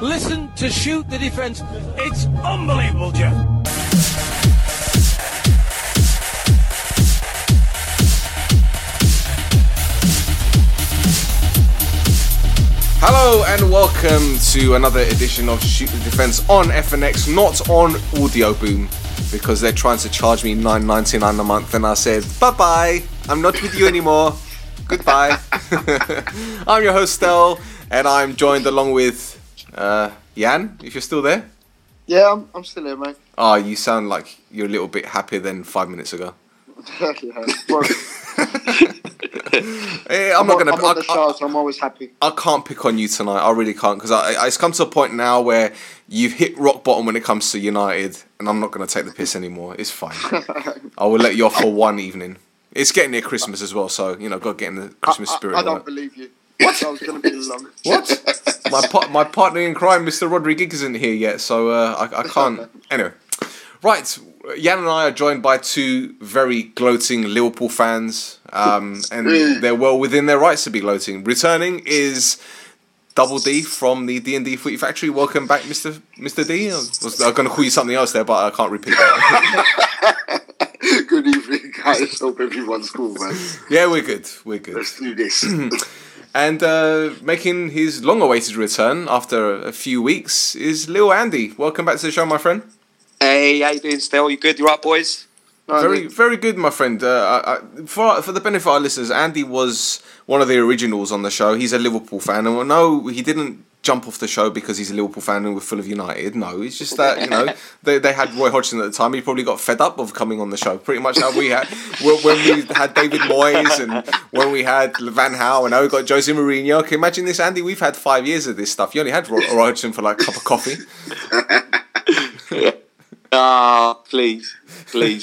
Listen to Shoot the Defence. It's unbelievable, Jeff. Hello and welcome to another edition of Shoot the Defence on FNX, not on Audio Boom, because they're trying to charge me $9.99 a month and I said, bye-bye, I'm not with you anymore, goodbye. I'm your host, Stel, and I'm joined along with Yan, if you're still there. Yeah, I'm still here, mate. Oh, you sound like you're a little bit happier than 5 minutes ago. Hey, I'm always happy. I can't pick on you tonight. I really can't, because it's come to a point now where you've hit rock bottom when it comes to United, and I'm not going to take the piss anymore. It's fine. I will let you off for one evening. It's getting near Christmas as well, so you know, got to get in the Christmas spirit. I don't believe you. What? I was going to be long. What? My partner in crime, Mr. Rodriguez, isn't here yet, so I can't. Anyway, right. Jan and I are joined by two very gloating Liverpool fans, and they're well within their rights to be gloating. Returning is Double D from the D&D Footy Factory. Welcome back, Mr. D. I was going to call you something else there, but I can't repeat that. Good evening, guys. Hope everyone's cool, man. Yeah, we're good. Let's do this. And making his long-awaited return after a few weeks is Lil Andy. Welcome back to the show, my friend. Hey, how you doing, Stel? You good? You right, boys? Very, very good, my friend. For the benefit of our listeners, Andy was one of the originals on the show. He's a Liverpool fan, and no, he didn't jump off the show because he's a Liverpool fan and we're full of United. No, it's just that, you know, they had Roy Hodgson at the time. He probably got fed up of coming on the show, pretty much how we had when we had David Moyes and when we had Van Gaal, and now we got Jose Mourinho. Okay, imagine this, Andy. We've had 5 years of this stuff. You only had Roy Hodgson for like a cup of coffee. Ah, please, mate.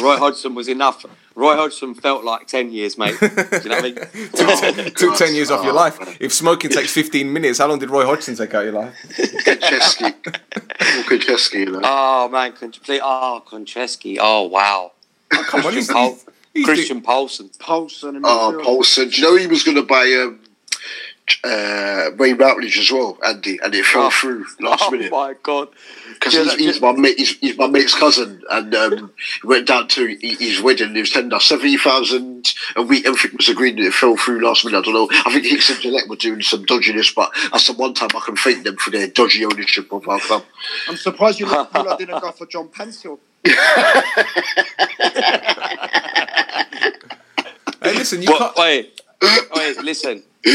Roy Hodgson was enough. Roy Hodgson felt like 10 years, mate. Do you know what I mean? Took 10 years off your life. If smoking takes 15 minutes, how long did Roy Hodgson take out your life? Konchesky, though. Oh, man. Konchesky. Oh, wow. Oh, come on, Christian Poulsen. Poulsen. Do you know he was going to buy Ray Routledge as well, Andy, and it fell through last minute. Oh my god! Because he's my mate, he's my mate's cousin, and he went down to his wedding. He was telling us 70,000 a week. Everything was agreed, and it fell through last minute. I don't know. I think Hicks and Gillette were doing some dodginess, but that's the one time I can thank them for their dodgy ownership of our club. I'm surprised you didn't go for John Pencil. Hey, listen, you can't. Wait, listen. Oh,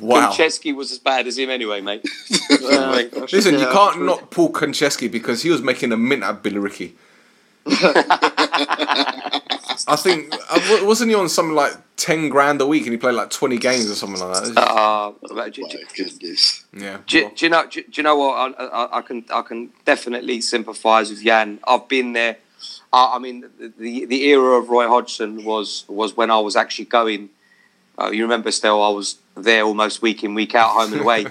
wow. Konchesky was as bad as him anyway, mate. Listen, you can't not pull Konchesky because he was making a mint at Billericay. I think, wasn't he on something like 10 grand a week and he played like 20 games or something like that? Goodness. Yeah. Do you know what? I can definitely sympathise with Yan. I've been there. I mean, the era of Roy Hodgson was when I was actually going. You remember, Stel, I was there almost week in, week out, home and away.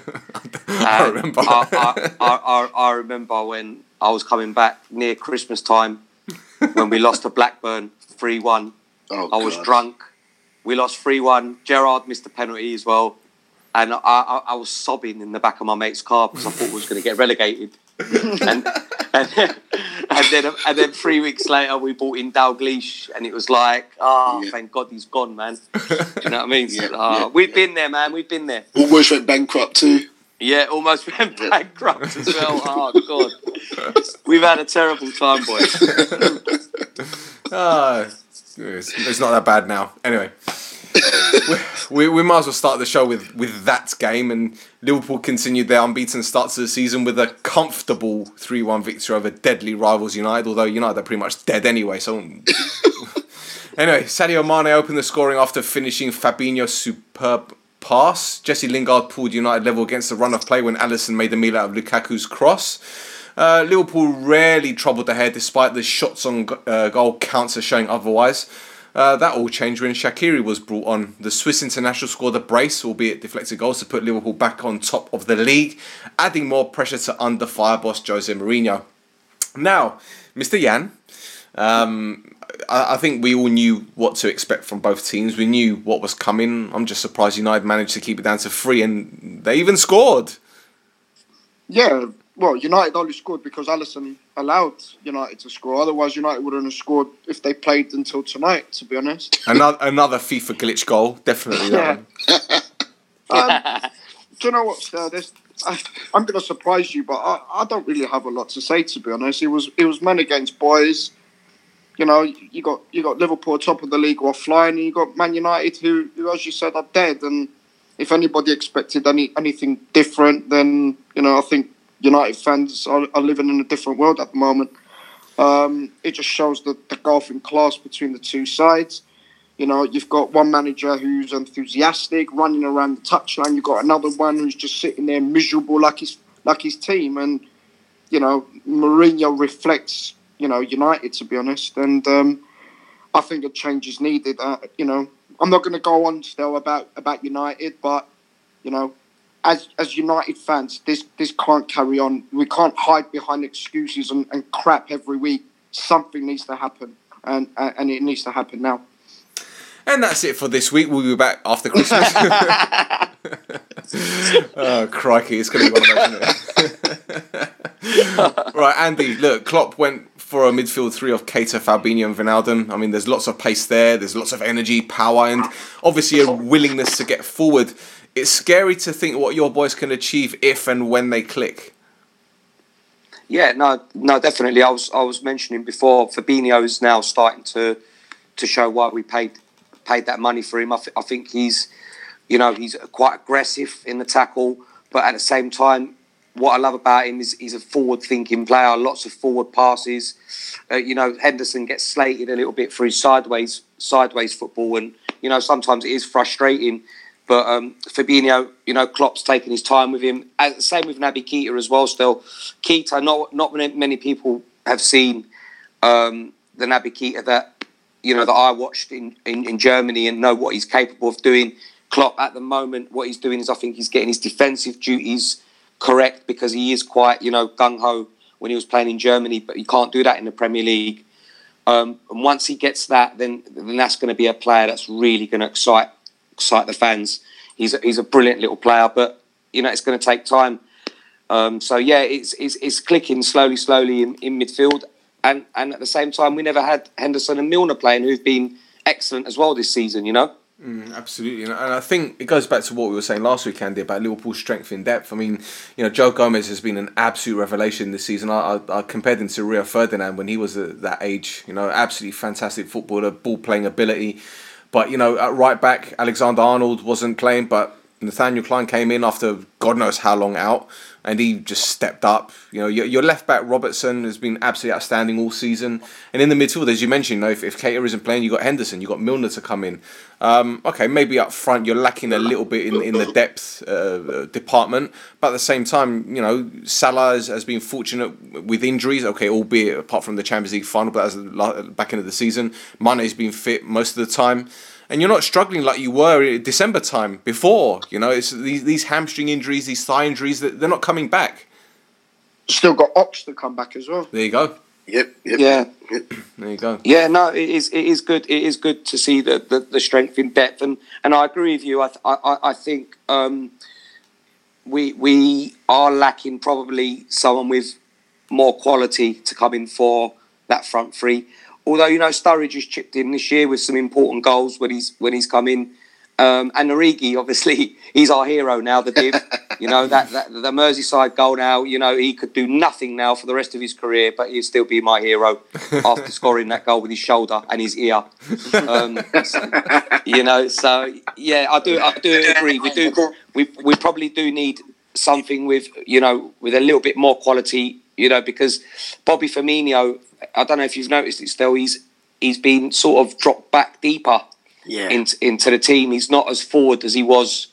I remember. I remember when I was coming back near Christmas time when we lost to Blackburn 3-1. I was drunk. We lost 3-1. Gerard missed the penalty as well. And I was sobbing in the back of my mate's car because I thought we was going to get relegated. And then 3 weeks later, we brought in Dalgleish, and it was like, thank God he's gone, man. Do you know what I mean? We've been there, man. We've been there. Almost went bankrupt too. Yeah, almost went bankrupt as well. Oh, God. We've had a terrible time, boys. It's not that bad now. Anyway. we might as well start the show with that game, and Liverpool continued their unbeaten start to the season with a comfortable 3-1 victory over deadly rivals United, although United are pretty much dead anyway, so anyway, Sadio Mane opened the scoring after finishing Fabinho's superb pass. Jesse Lingard pulled United level against the run of play when Alisson made the meal out of Lukaku's cross. Liverpool rarely troubled the head despite the shots on goal counts are showing otherwise. That all changed when Shaqiri was brought on. The Swiss international scored a brace, albeit deflected goals, to put Liverpool back on top of the league, adding more pressure to under-fire boss Jose Mourinho. Now, Mr. Yan, I think we all knew what to expect from both teams. We knew what was coming. I'm just surprised United managed to keep it down to 3, and they even scored. Yeah, well, United only scored because Alisson allowed United to score. Otherwise, United wouldn't have scored if they played until tonight, to be honest. Another FIFA glitch goal, definitely. That one. Do you know what, Stel? I'm going to surprise you, but I don't really have a lot to say, to be honest. It was men against boys. You know, you got Liverpool top of the league or flying, and you got Man United who, as you said, are dead. And if anybody expected anything different, then I think United fans are living in a different world at the moment. It just shows the golfing class between the two sides. You've got one manager who's enthusiastic, running around the touchline. You've got another one who's just sitting there miserable like his team. And Mourinho reflects United, to be honest, and I think a change is needed. I'm not going to go on still about United, but as United fans, this can't carry on. We can't hide behind excuses and crap every week. Something needs to happen, and it needs to happen now. And that's it for this week. We'll be back after Christmas. Oh, crikey, it's going to be one of those, isn't it? Right, Andy, look, Klopp went for a midfield 3 of Keita, Fabinho and Wijnaldum. I mean, there's lots of pace there. There's lots of energy, power, and obviously a willingness to get forward. It's scary to think what your boys can achieve if and when they click. Yeah, no, definitely. I was mentioning before, Fabinho is now starting to show why we paid that money for him. I think he's quite aggressive in the tackle, but at the same time, what I love about him is he's a forward-thinking player. Lots of forward passes. Henderson gets slated a little bit for his sideways football, and sometimes it is frustrating. But Fabinho, Klopp's taking his time with him. Same with Naby Keita as well. Still, Keita, not many people have seen the Naby Keita that I watched in Germany and know what he's capable of doing. Klopp, at the moment, what he's doing is I think he's getting his defensive duties correct because he is quite, gung-ho when he was playing in Germany, but he can't do that in the Premier League. And once he gets that, then that's going to be a player that's really going to excite the fans. He's a brilliant little player, but, it's going to take time. It's clicking slowly in midfield. And at the same time, we never had Henderson and Milner playing, who've been excellent as well this season, Absolutely. And I think it goes back to what we were saying last week, Andy, about Liverpool's strength in depth. I mean, Joe Gomez has been an absolute revelation this season. I compared him to Rio Ferdinand when he was that age. Absolutely fantastic footballer, ball-playing ability. But, at right back, Alexander-Arnold wasn't playing, but Nathaniel Klein came in after God knows how long out, and he just stepped up. Your left back Robertson has been absolutely outstanding all season, and in the midfield, as you mentioned, if Keita isn't playing, you got Henderson, you got Milner to come in. Okay, maybe up front you're lacking a little bit in the depth department, but at the same time, Salah has been fortunate with injuries. Okay, albeit apart from the Champions League final, but that was back end of the season. Mane's been fit most of the time. And you're not struggling like you were in December time before. It's these hamstring injuries, these thigh injuries, they're not coming back. Still got Ox to come back as well. There you go. Yep. Yeah. There you go. Yeah, no, it is good. It is good to see the strength in depth, and I agree with you. I think we are lacking probably someone with more quality to come in for that front three. Although, Sturridge has chipped in this year with some important goals when he's come in. And Origi, obviously, he's our hero now, the div. The Merseyside goal now, he could do nothing now for the rest of his career, but he'll still be my hero after scoring that goal with his shoulder and his ear. I do agree. We probably do need something with a little bit more quality, because Bobby Firmino, I don't know if you've noticed it still, he's been sort of dropped back deeper into the team. He's not as forward as he was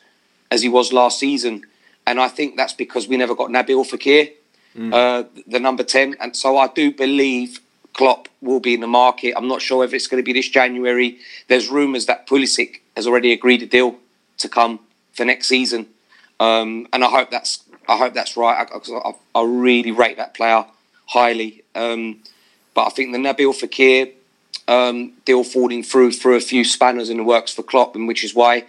last season. And I think that's because we never got Nabil Fekir, the number 10. And so I do believe Klopp will be in the market. I'm not sure if it's going to be this January. There's rumours that Pulisic has already agreed a deal to come for next season. And I hope that's right. I really rate that player highly. But I think the Nabil Fekir deal falling through a few spanners in the works for Klopp, and which is why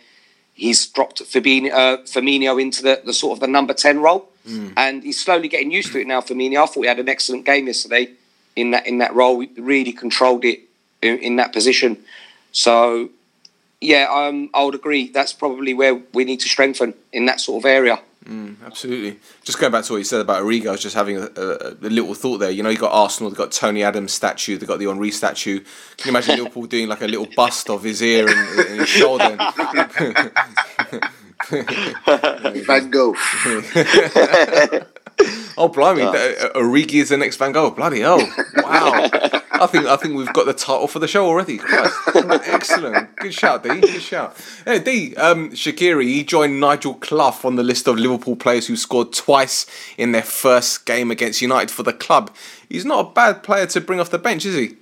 he's dropped Firmino into the sort of the number 10 role. Mm. And he's slowly getting used to it now, Firmino. I thought he had an excellent game yesterday in that role. He really controlled it in that position. So, yeah, I would agree. That's probably where we need to strengthen in that sort of area. Mm, absolutely. Just going back to what you said about Origi, I was just having a little thought there. You know, you've got Arsenal, they've got Tony Adams statue, they've got the Henry statue. Can you imagine Liverpool doing like a little bust of his ear and his shoulder? Van Gogh. Oh, blimey. Origi is the next Van Gogh. Bloody hell. Wow. I think we've got the title for the show already. Christ. Excellent. Good shout, D. Good shout. Hey, D, Shaqiri, he joined Nigel Clough on the list of Liverpool players who scored twice in their first game against United for the club. He's not a bad player to bring off the bench, is he?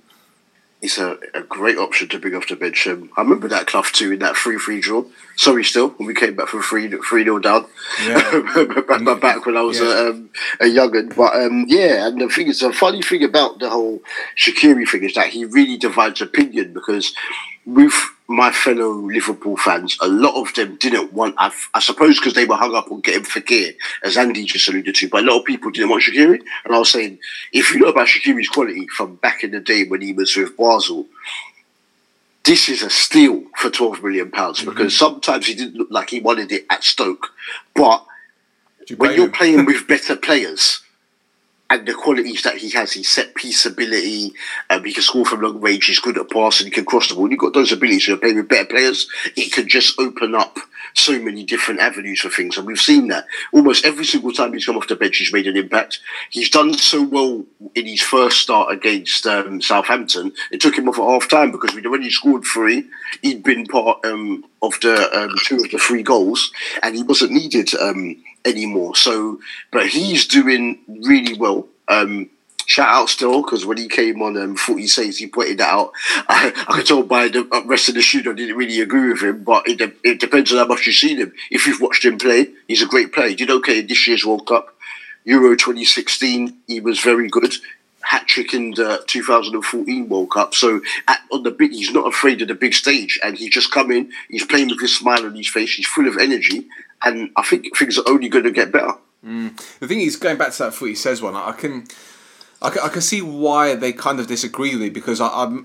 He's a great option to bring off the bench. I remember that Clough too in that 3-3 draw. Sorry, still, when we came back from 3-0 down. Yeah. Back when I was a young'un. But yeah, and the thing is, the funny thing about the whole Shaqiri thing is that he really divides opinion, because with my fellow Liverpool fans, a lot of them didn't want, I suppose because they were hung up on getting Fekir, as Andy just alluded to, but a lot of people didn't want Shaqiri. And I was saying, if you know about Shaqiri's quality from back in the day when he was with Basel, this is a steal for £12 million, because sometimes he didn't look like he wanted it at Stoke. But when you're playing with better players, and the qualities that he has, his set piece ability, he can score from long range, he's good at passing, he can cross the ball. You've got those abilities, so you're playing with better players, it can just open up so many different avenues for things. And we've seen that. Almost every single time he's come off the bench, he's made an impact. He's done so well in his first start against Southampton. It took him off at half-time because we'd already scored 3. He'd been part of the 2 of the 3 goals, and he wasn't needed anymore. So, but he's doing really well. Shout out Stel, because when he came on 40 saves, he pointed that out. I could tell by the rest of the shoot I didn't really agree with him, but it depends on how much you've seen him. If you've watched him play, he's a great player. He did okay in this year's World Cup. Euro 2016, he was very good. Hat-trick in the 2014 World Cup. So he's not afraid of the big stage, and he's just come in, he's playing with his smile on his face, he's full of energy, and I think things are only going to get better. Mm. The thing is, going back to that 40 saves one, I can see why they kind of disagree with me, because I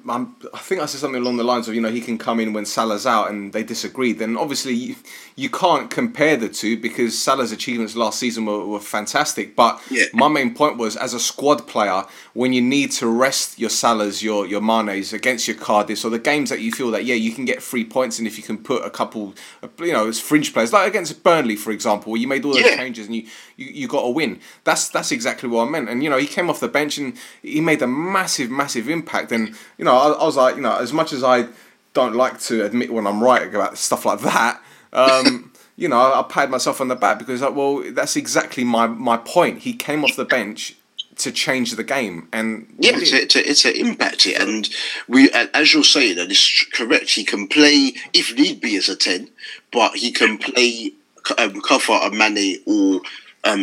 think I said something along the lines of, you know, he can come in when Salah's out, and they disagreed. Then obviously you can't compare the two, because Salah's achievements last season were fantastic. But my main point was, as a squad player, when you need to rest your Salahs, your Manes against your Cardiff, or the games that you feel that, you can get 3 points, and if you can put a couple, you know, as fringe players, like against Burnley, for example, where you made all those changes and you got a win. That's exactly what I meant. And, you know, he came off the bench, and he made a massive impact. And, you know, I was like, you know, as much as I don't like to admit when I'm right about stuff like that, you know, I patted myself on the back, because, like, well, that's exactly my point. He came off the bench to change the game, and to impact it. And we, as you're saying, and it's correct, he can play if need be as a 10, but he can play cover a Mane or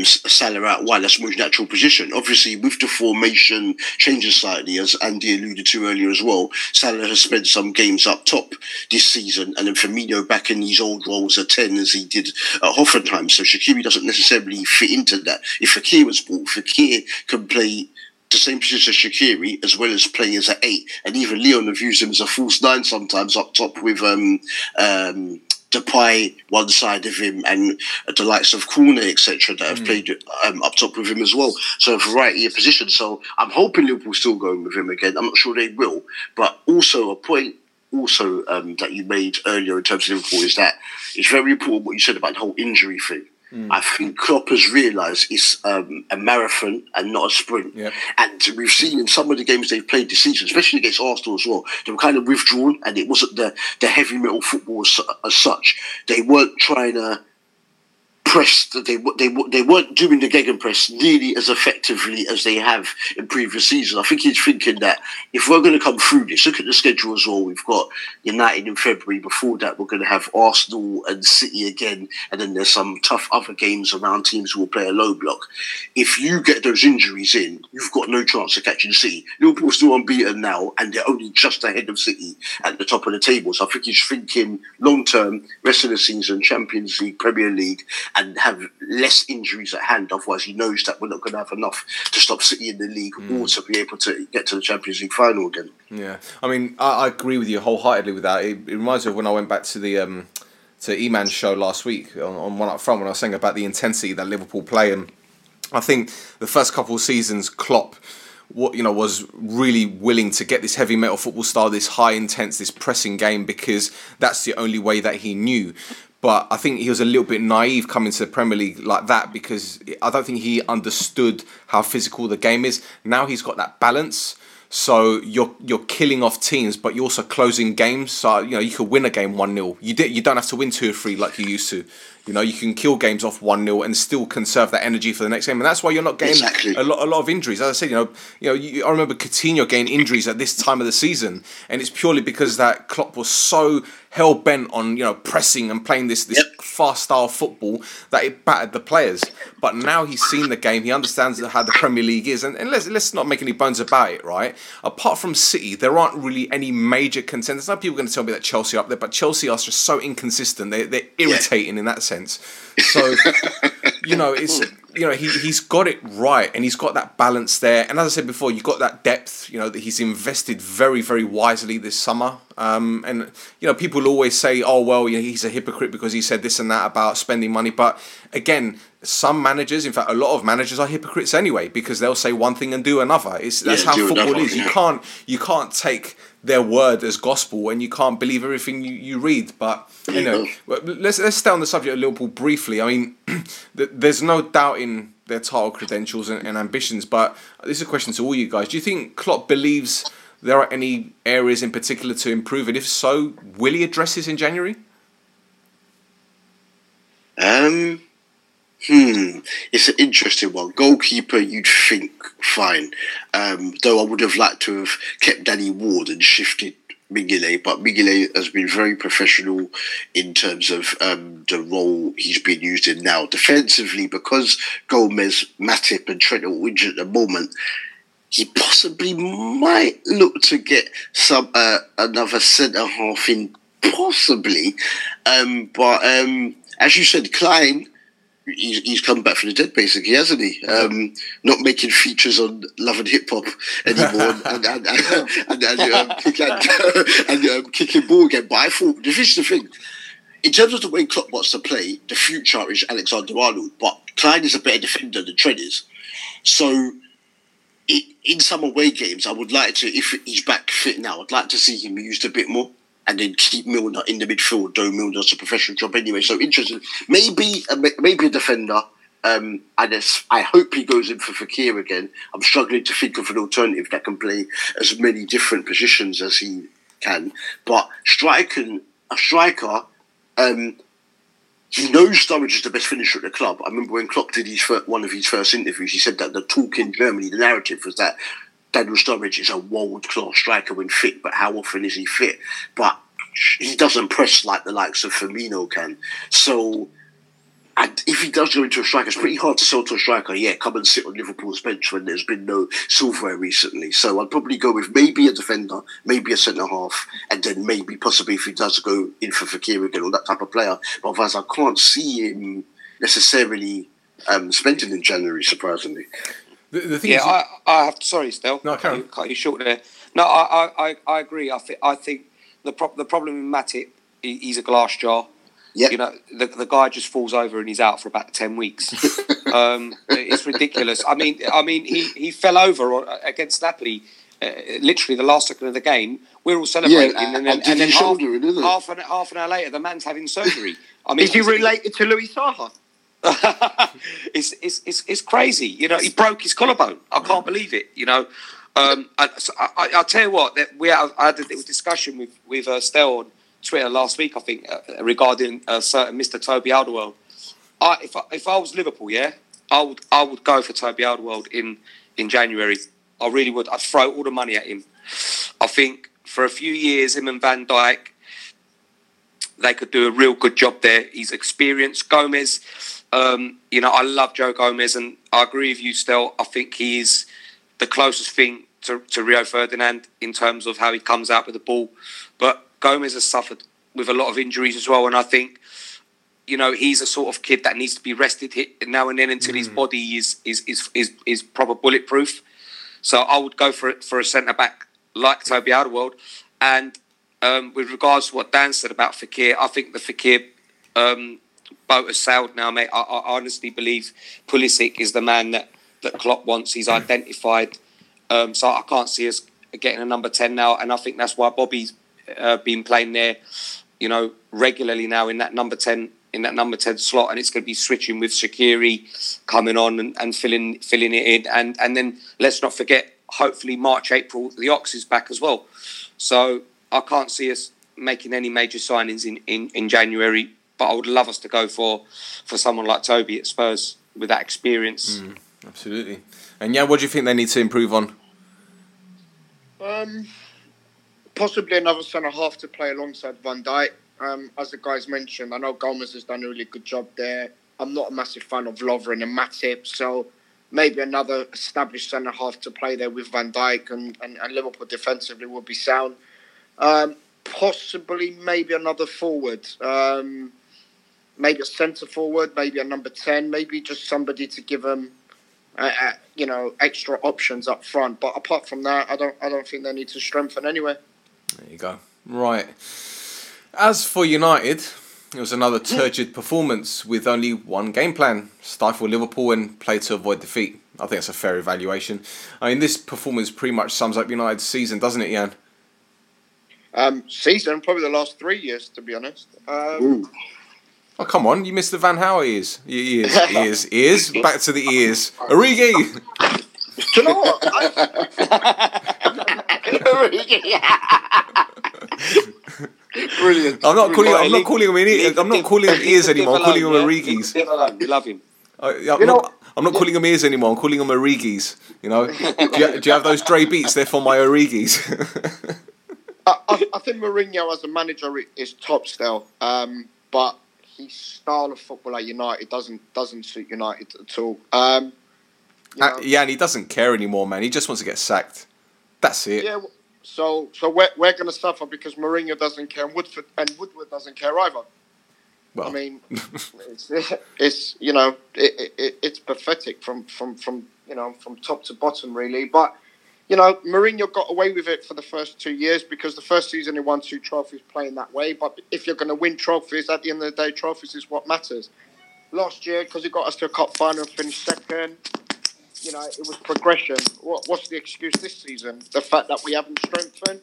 Salah out wide. That's more his natural position. Obviously, with the formation changes slightly, as Andy alluded to earlier as well, Salah has spent some games up top this season, and then Firmino back in his old roles at 10 as he did at Hoffenheim. So Shaqiri doesn't necessarily fit into that. If Fekir was bought, Fekir can play the same position as Shaqiri, as well as playing as an 8, and even Leon have used him as a false 9 sometimes up top with Depay one side of him, and the likes of Cornet, etc., that have played up top with him as well. So a variety of positions. So I'm hoping Liverpool still going with him again. I'm not sure they will. But also a point that you made earlier in terms of Liverpool is that it's very important what you said about the whole injury thing. Mm. I think Klopp has realised it's a marathon and not a sprint. Yep. And we've seen in some of the games they've played this season, especially against Arsenal as well, they were kind of withdrawn, and it wasn't the heavy metal football as such. They weren't trying to press that they weren't doing the gegenpress nearly as effectively as they have in previous seasons. I think he's thinking that if we're going to come through this, look at the schedule as well. We've got United in February. Before that, we're going to have Arsenal and City again, and then there's some tough other games around teams who will play a low block. If you get those injuries in, you've got no chance of catching City. Liverpool's still unbeaten now, and they're only just ahead of City at the top of the table. So I think he's thinking long term, rest of the season, Champions League, Premier League, and have less injuries at hand. Otherwise, he knows that we're not going to have enough to stop City in the league or to be able to get to the Champions League final again. Yeah, I mean, I agree with you wholeheartedly with that. It reminds me of when I went back to the to E-Man's show last week on One Up Front when I was saying about the intensity that Liverpool play, and I think the first couple of seasons, Klopp, was really willing to get this heavy metal football style, this high intense, this pressing game, because that's the only way that he knew. But I think he was a little bit naive coming to the Premier League like that, because I don't think he understood how physical the game is. Now he's got that balance, so you're killing off teams, but you're also closing games. So you could win a game 1-0. You don't have to win 2 or 3 like you used to. You can kill games off 1-0 and still conserve that energy for the next game, and that's why you're not getting a lot of injuries. As I said, I remember Coutinho getting injuries at this time of the season, and it's purely because that Klopp was so hell bent on pressing and playing this fast style football that it battered the players. But now he's seen the game, he understands how the Premier League is, and let's not make any bones about it, right? Apart from City, there aren't really any major contenders. Now people are going to tell me that Chelsea are up there, but Chelsea are just so inconsistent. They're irritating in that sense. So, he's got it right, and he's got that balance there. And as I said before, you've got that depth, that he's invested very, very wisely this summer. And people always say, oh, well, he's a hypocrite because he said this and that about spending money. But again, some managers, in fact, a lot of managers are hypocrites anyway, because they'll say one thing and do another. That's how football is. Yeah. You can't take their word as gospel, and you can't believe everything you read. But let's stay on the subject of Liverpool briefly. I mean, there's no doubting their title credentials and ambitions. But this is a question to all you guys: do you think Klopp believes there are any areas in particular to improve? And if so, will he address this in January? It's an interesting one. Goalkeeper, you'd think fine. Though I would have liked to have kept Danny Ward and shifted Mignolet, but Mignolet has been very professional in terms of the role he's been used in now. Defensively, because Gomez, Matip and Trent are injured at the moment, he possibly might look to get some another centre-half in, possibly. But as you said, Klein, he's come back from the dead, basically, hasn't he? Not making features on Love and Hip Hop anymore, and kicking ball again. But I thought, this is the thing. In terms of the way Klopp wants to play, the future is Alexander-Arnold, but Klein is a better defender than Trent is. So, in some away games, I would like to, if he's back fit now, I'd like to see him used a bit more. And then keep Milner in the midfield, though Milner's a professional job anyway. So interesting. Maybe a defender. And I hope he goes in for Fekir again. I'm struggling to think of an alternative that can play as many different positions as he can. But a striker. He knows Sturridge is the best finisher at the club. I remember when Klopp did one of his first interviews, he said that the talk in Germany, the narrative was that Daniel Sturridge is a world-class striker when fit, but how often is he fit? But he doesn't press like the likes of Firmino can. So, and if he does go into a striker, it's pretty hard to sell to a striker, come and sit on Liverpool's bench when there's been no silverware recently. So I'd probably go with maybe a defender, maybe a centre-half, and then maybe possibly if he does go in for Fekir again or that type of player. But otherwise, I can't see him necessarily spending in January, surprisingly. Sorry, Stel. No, I can't. Cut you short there. No, I agree. I think the problem with Matic, he's a glass jar. Yep. The guy just falls over and he's out for about 10 weeks. It's ridiculous. I mean, he fell over against Napoli. Literally the last second of the game, we're all celebrating, and then half an hour later, the man's having surgery. I mean, is he related to Louis Saha? It's crazy. He broke his collarbone. I can't believe it. I'll tell you what. I had a little discussion with Stel on Twitter last week, I think, regarding a certain Mr. Toby Alderweireld, If I was Liverpool, yeah, I would go for Toby Alderweireld in January. I really would. I'd throw all the money at him. I think for a few years, him and Van Dijk, they could do a real good job there. He's experienced. Gomez, I love Joe Gomez, and I agree with you, Stel. I think he is the closest thing to Rio Ferdinand in terms of how he comes out with the ball. But Gomez has suffered with a lot of injuries as well, and I think, he's a sort of kid that needs to be rested now and then until his body is proper bulletproof. So I would go for a centre-back like Toby Alderweireld. And with regards to what Dan said about Fekir, I think the Fekir boat has sailed now, mate. I honestly believe Pulisic is the man that Klopp wants. He's identified. So I can't see us getting a number 10 now. And I think that's why Bobby's been playing there, regularly now in that number 10 slot, and it's going to be switching with Shaqiri coming on and filling it in. And then let's not forget, hopefully March, April, the Ox is back as well. So I can't see us making any major signings in January, but I would love us to go for someone like Toby at Spurs with that experience. Absolutely. And yeah, what do you think they need to improve on? Possibly another centre-half to play alongside Van Dijk. As the guys mentioned, I know Gomez has done a really good job there. I'm not a massive fan of Lovren and Matic, so maybe another established centre-half to play there with Van Dijk and Liverpool defensively would be sound. Possibly maybe another forward, maybe a centre-forward, maybe a number 10, maybe just somebody to give them, extra options up front. But apart from that, I don't think they need to strengthen anyway. There you go. Right. As for United, it was another turgid performance with only one game plan: stifle Liverpool and play to avoid defeat. I think that's a fair evaluation. I mean, this performance pretty much sums up United's season, doesn't it, Yan? Season, probably the last 3 years, to be honest. Oh, come on, you missed the Van Gaal ears. Ears, back to the ears. Origi! Do you know what? Origi! Brilliant. I'm not calling him ears anymore. I'm calling him Origis. We love him. I'm not calling him ears anymore. I'm calling him Origis. Do you have those Dre beats? They're for my Origis. I think Mourinho as a manager is top still, but his style of football at United doesn't suit United at all. And he doesn't care anymore, man. He just wants to get sacked. That's it. Yeah. So we're going to suffer because Mourinho doesn't care and Woodward doesn't care either. Well, I mean, it's pathetic from top to bottom really. But Mourinho got away with it for the first 2 years because the first season he won 2 trophies playing that way. But if you're going to win trophies, at the end of the day, trophies is what matters. Last year, because he got us to a cup final and finished second. It was progression. What's the excuse this season? The fact that we haven't strengthened?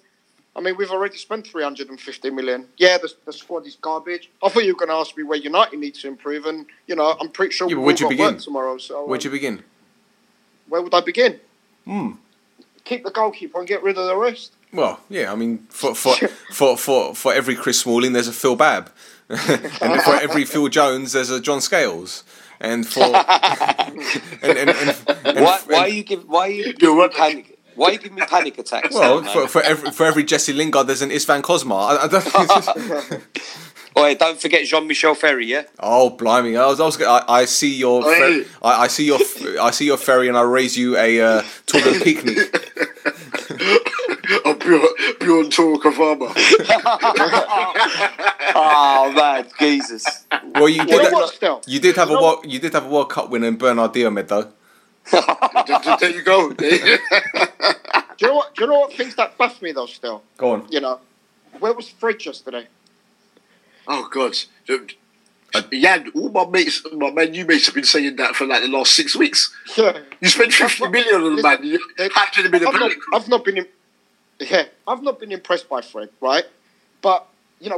I mean, we've already spent 350 million. Yeah, the squad is garbage. I thought you were going to ask me where United needs to improve, and, I'm pretty sure we've got work tomorrow. So, where'd you begin? Where would I begin? Keep the goalkeeper and get rid of the rest. Well, yeah, I mean, for every Chris Smalling, there's a Phil Babb. And for every Phil Jones, there's a John Scales. And for why you give me panic attacks? Well, for every Jesse Lingard, there's an Istvan Kosma. Don't forget Jean-Michel Ferry, yeah. Oh, blimey! I see your ferry, and I raise you a tournament picnic. Bjorn Torkavama. Oh man, Jesus! Well, you did have a World Cup winner in Bernard Diomed, though. There you go. Do you know what things that baffed me though? Still, go on. Where was Fred yesterday? Oh God, Yan! All my new mates have been saying that for like the last 6 weeks. Yeah. You spent 50 million on the man. I've not been impressed by Fred, right? But it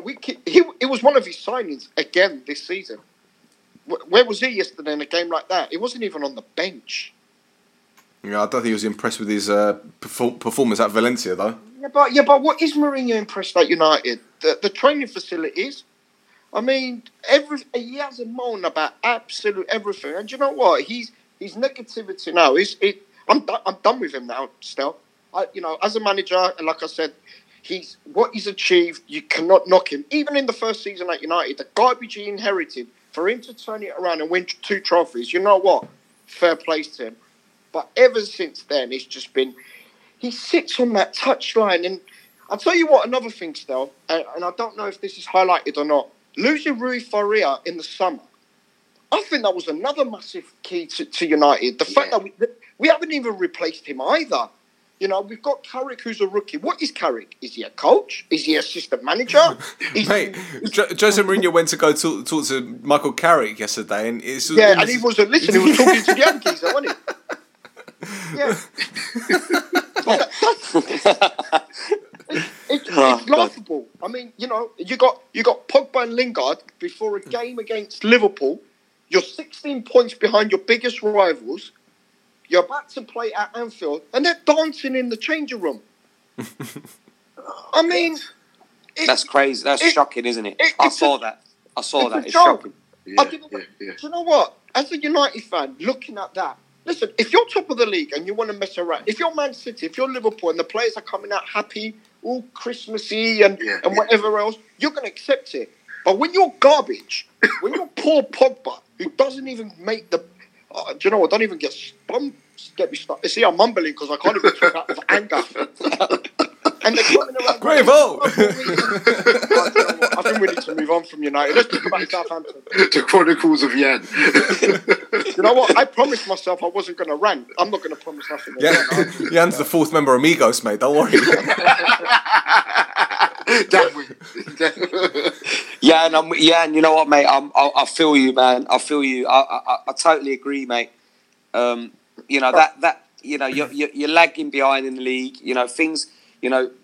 was one of his signings again this season. Where was he yesterday in a game like that? He wasn't even on the bench. Yeah, I don't think he was impressed with his performance at Valencia, though. Yeah, but what is Mourinho impressed at United? The training facilities. I mean, he has a moan about absolute everything. And do you know what? His negativity now is it. I'm done with him now. Still, as a manager, and like I said, what he's achieved. You cannot knock him. Even in the first season at United, the garbage he inherited, for him to turn it around and win 2 trophies. You know what? Fair play to him. But ever since then, it's just been. He sits on that touchline, and I'll tell you what. Another thing, Stel, and I don't know if this is highlighted or not. Losing Rui Faria in the summer, I think that was another massive key to United. The fact that we haven't even replaced him either. We've got Carrick, who's a rookie. What is Carrick? Is he a coach? Is he assistant manager? Jose Mourinho went to go talk to Michael Carrick yesterday, and it's and he wasn't listening. He was talking to the Yankees, wasn't he? It's laughable. I mean, you got Pogba and Lingard before a game against Liverpool. You're 16 points behind your biggest rivals. You're about to play at Anfield, and they're dancing in the changing room. I mean, that's crazy. That's shocking, isn't it? I saw that. It's shocking. Do you know what? As a United fan, looking at that. Listen, if you're top of the league and you want to mess around, if you're Man City, if you're Liverpool, and the players are coming out happy, all Christmassy and whatever else, you're going to accept it. But when you're garbage, when you're poor Pogba, who doesn't even make the... do you know what? Don't even get me started. You see, I'm mumbling because I can't even talk out of anger. And they're coming around... Brave hole! I think we need to move on from United. Let's talk about Southampton. The Chronicles of Yan. You know what? I promised myself I wasn't going to rant. I'm not going to promise nothing. Yan's the fourth member of Migos, mate. Don't worry. Yan, you know what, mate? I feel you, man. I feel you. I totally agree, mate. You're lagging behind in the league.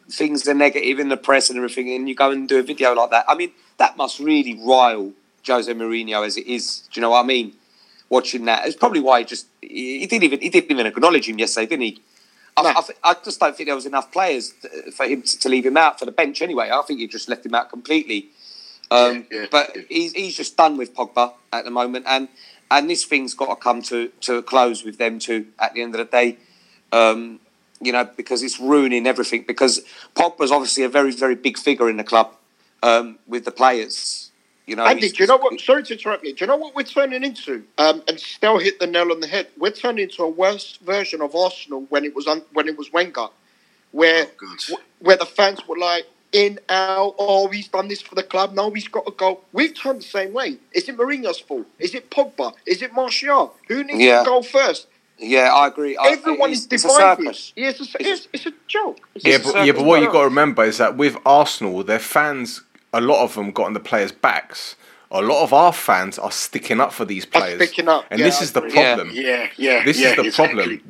Things are negative in the press and everything, and you go and do a video like that. I mean, that must really rile Jose Mourinho as it is. Do you know what I mean? Watching that, it's probably why he didn't even acknowledge him yesterday, didn't he? I just don't think there was enough players for him to leave him out for the bench anyway. I think he just left him out completely. He's just done with Pogba at the moment, and this thing's got to come to a close with them two at the end of the day. Because it's ruining everything. Because Pogba's obviously a very, very big figure in the club with the players. Andy, do you know what? Sorry to interrupt you. Do you know what we're turning into? And Stel hit the nail on the head. We're turning into a worse version of Arsenal when it was Wenger, where the fans were like in out. Oh, he's done this for the club. Now he's got to go. We've turned the same way. Is it Mourinho's fault? Is it Pogba? Is it Martial? Who needs to go first? Yeah, I agree. Everyone is divided. It's a joke. But what you've got to remember is that with Arsenal, their fans, a lot of them got on the players' backs. A lot of our fans are sticking up for these players. And this is the problem. This is the problem.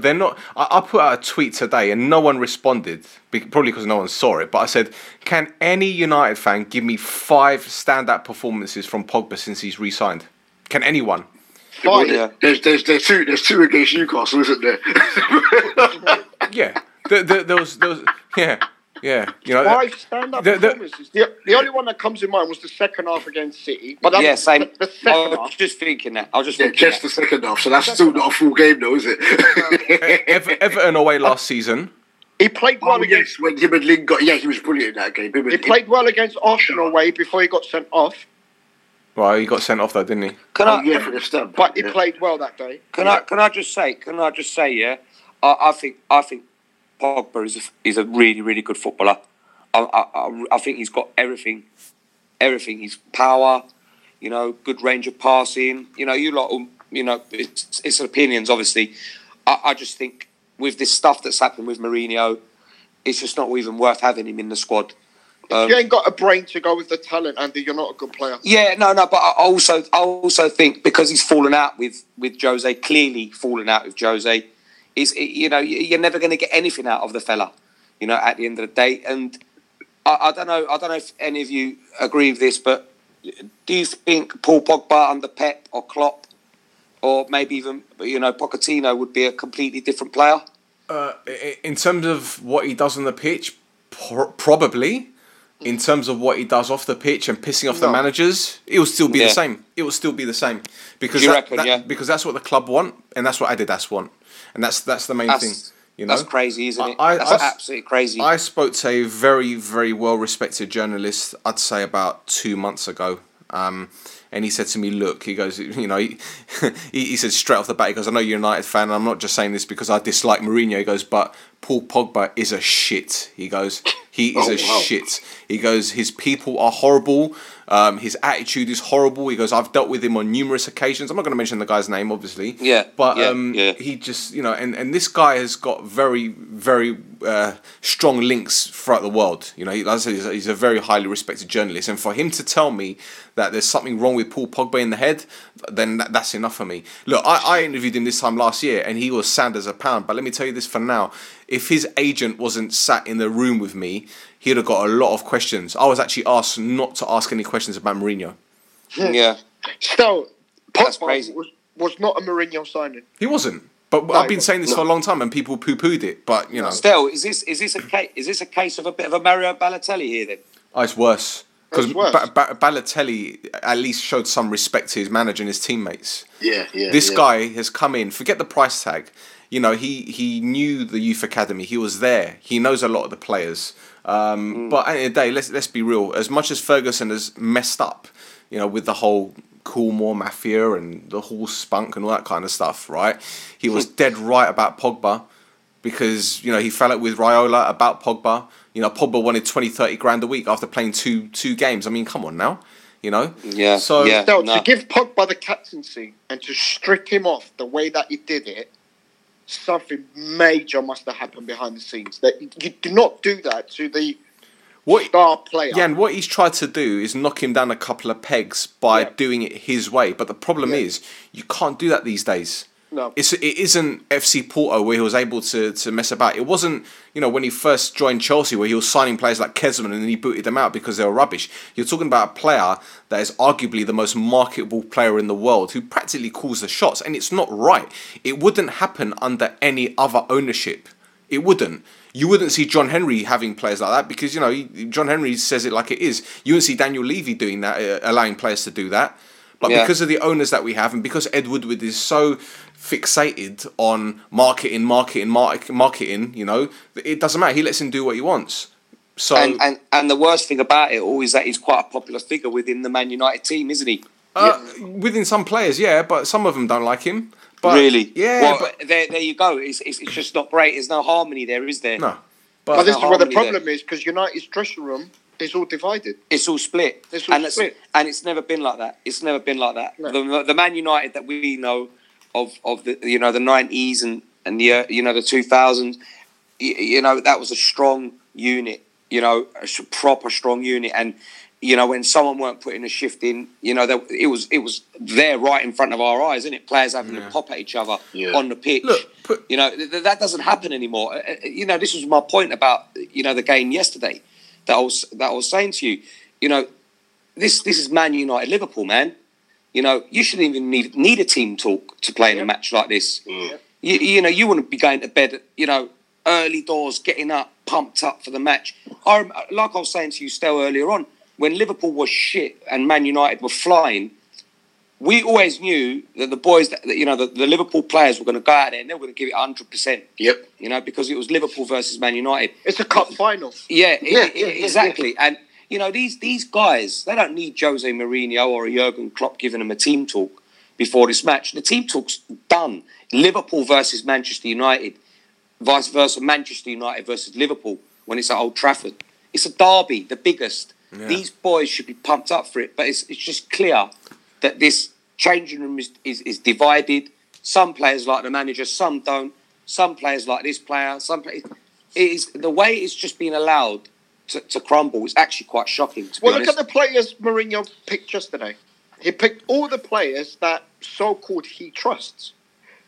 They're not. I put out a tweet today and no one responded, probably because no one saw it, but I said, can any United fan give me 5 standout performances from Pogba since he's re-signed? Can anyone? Oh, yeah. There's two against Newcastle, isn't there? There was. Five stand-up performances. The only one that comes to mind was the second half against City. But that was the second half. I was just thinking that. Just the second half. So that's still not a full game, though, is it? Everton away last season. He played well against when him and Lingard. Yeah, he was brilliant in that game. He played well against Arsenal away before he got sent off. Well, he got sent off though, didn't he? For the stump. But he played well that day. Can I just say? I think Pogba is a really, really good footballer. I think he's got everything. He's power, good range of passing. It's opinions, obviously. I just think with this stuff that's happened with Mourinho, it's just not even worth having him in the squad. If you ain't got a brain to go with the talent, Andy, you're not a good player. Yeah, no, but I also think because he's fallen out with Jose, clearly fallen out with Jose, you're never going to get anything out of the fella, at the end of the day. And I don't know if any of you agree with this, but do you think Paul Pogba under Pep or Klopp or maybe even, Pochettino would be a completely different player? In terms of what he does on the pitch, probably. in terms of what he does off the pitch and pissing off the managers, it will still be the same. It will still be the same because because that's what the club want and that's what Adidas want, and that's the main thing. You know? That's crazy, isn't it? That's absolutely crazy. I spoke to a very, very well-respected journalist, I'd say about 2 months ago, and he said to me, look, he goes, you know, he said straight off the bat, he goes, I know you're a United fan, and I'm not just saying this because I dislike Mourinho, he goes, but Paul Pogba is a shit. He goes, he is shit. He goes, his people are horrible, his attitude is horrible. He goes, I've dealt with him on numerous occasions. I'm not going to mention the guy's name, obviously. Yeah. But he just, you know, and this guy has got very, very strong links throughout the world. You know, like I said, he's a very highly respected journalist. And for him to tell me that there's something wrong with Paul Pogba in the head, then that's enough for me. Look, I interviewed him this time last year and he was sound as a pound. But let me tell you this for now. If his agent wasn't sat in the room with me, he'd have got a lot of questions. I was actually asked not to ask any questions about Mourinho. Yeah. Still, Pogba was not a Mourinho signing. He wasn't. But no, I've been saying this for a long time and people poo-pooed it. But, you know. Still, is this a case of a bit of a Mario Balotelli here then? Oh, it's worse. Because Balotelli at least showed some respect to his manager and his teammates. Yeah. This guy has come in. Forget the price tag. You know, he knew the youth academy. He was there. He knows a lot of the players. But at the end of the day, let's be real. As much as Ferguson has messed up, you know, with the whole Coolmore Mafia and the horse spunk and all that kind of stuff, right? He was dead right about Pogba because, you know, he fell out with Raiola about Pogba. You know, Pogba wanted 20, 30 grand a week after playing two games. I mean, come on now. You know? Yeah. So, to give Pogba the captaincy and to strip him off the way that he did it, something major must have happened behind the scenes. That you do not do that to the star player. Yeah, and what he's tried to do is knock him down a couple of pegs by doing it his way. But the problem is you can't do that these days. No, it isn't FC Porto where he was able to mess about. It wasn't, you know, when he first joined Chelsea where he was signing players like Kesman and then he booted them out because they were rubbish. You're talking about a player that is arguably the most marketable player in the world who practically calls the shots, and it's not right. It wouldn't happen under any other ownership. It wouldn't. You wouldn't see John Henry having players like that because, you know, John Henry says it like it is. You wouldn't see Daniel Levy doing that, allowing players to do that. But because of the owners that we have and because Ed Woodward is so fixated on marketing, you know, it doesn't matter. He lets him do what he wants. So and the worst thing about it all is that he's quite a popular figure within the Man United team, isn't he? Within some players, but some of them don't like him. But, really? Yeah. Well, but there you go. It's just not great. There's no harmony there, is there? No. But this is where the problem is because United's dressing room, it's all divided. It's all split. And it's never been like that. It's never been like that. No. The Man United that we know of the, you know, the 90s and the, you know, the 2000s, you know, that was a strong unit, you know, a proper strong unit. And, you know, when someone weren't putting a shift in, you know, it was there right in front of our eyes, isn't it? Players having to pop at each other on the pitch. Look, you know, that doesn't happen anymore. You know, this was my point about, you know, the game yesterday. That I was saying to you, you know, this is Man United Liverpool, man. You know, you shouldn't even need a team talk to play in a match like this. Yeah. You know, you wouldn't be going to bed, you know, early doors, getting up, pumped up for the match. Like I was saying to you, Stel, earlier on, when Liverpool was shit and Man United were flying, we always knew that the boys, the Liverpool players were going to go out there and they were going to give it 100%. Yep. You know, because it was Liverpool versus Man United. It's a cup final. Exactly. Yeah. And, you know, these guys, they don't need Jose Mourinho or Jurgen Klopp giving them a team talk before this match. The team talk's done. Liverpool versus Manchester United, vice versa, Manchester United versus Liverpool when it's at Old Trafford. It's a derby, the biggest. Yeah. These boys should be pumped up for it, but it's just clear that this changing room is divided. Some players like the manager, some don't. Some players like this player. The way it's just been allowed to crumble is actually quite shocking, to be honest. Look at the players Mourinho picked yesterday. He picked all the players that so-called he trusts.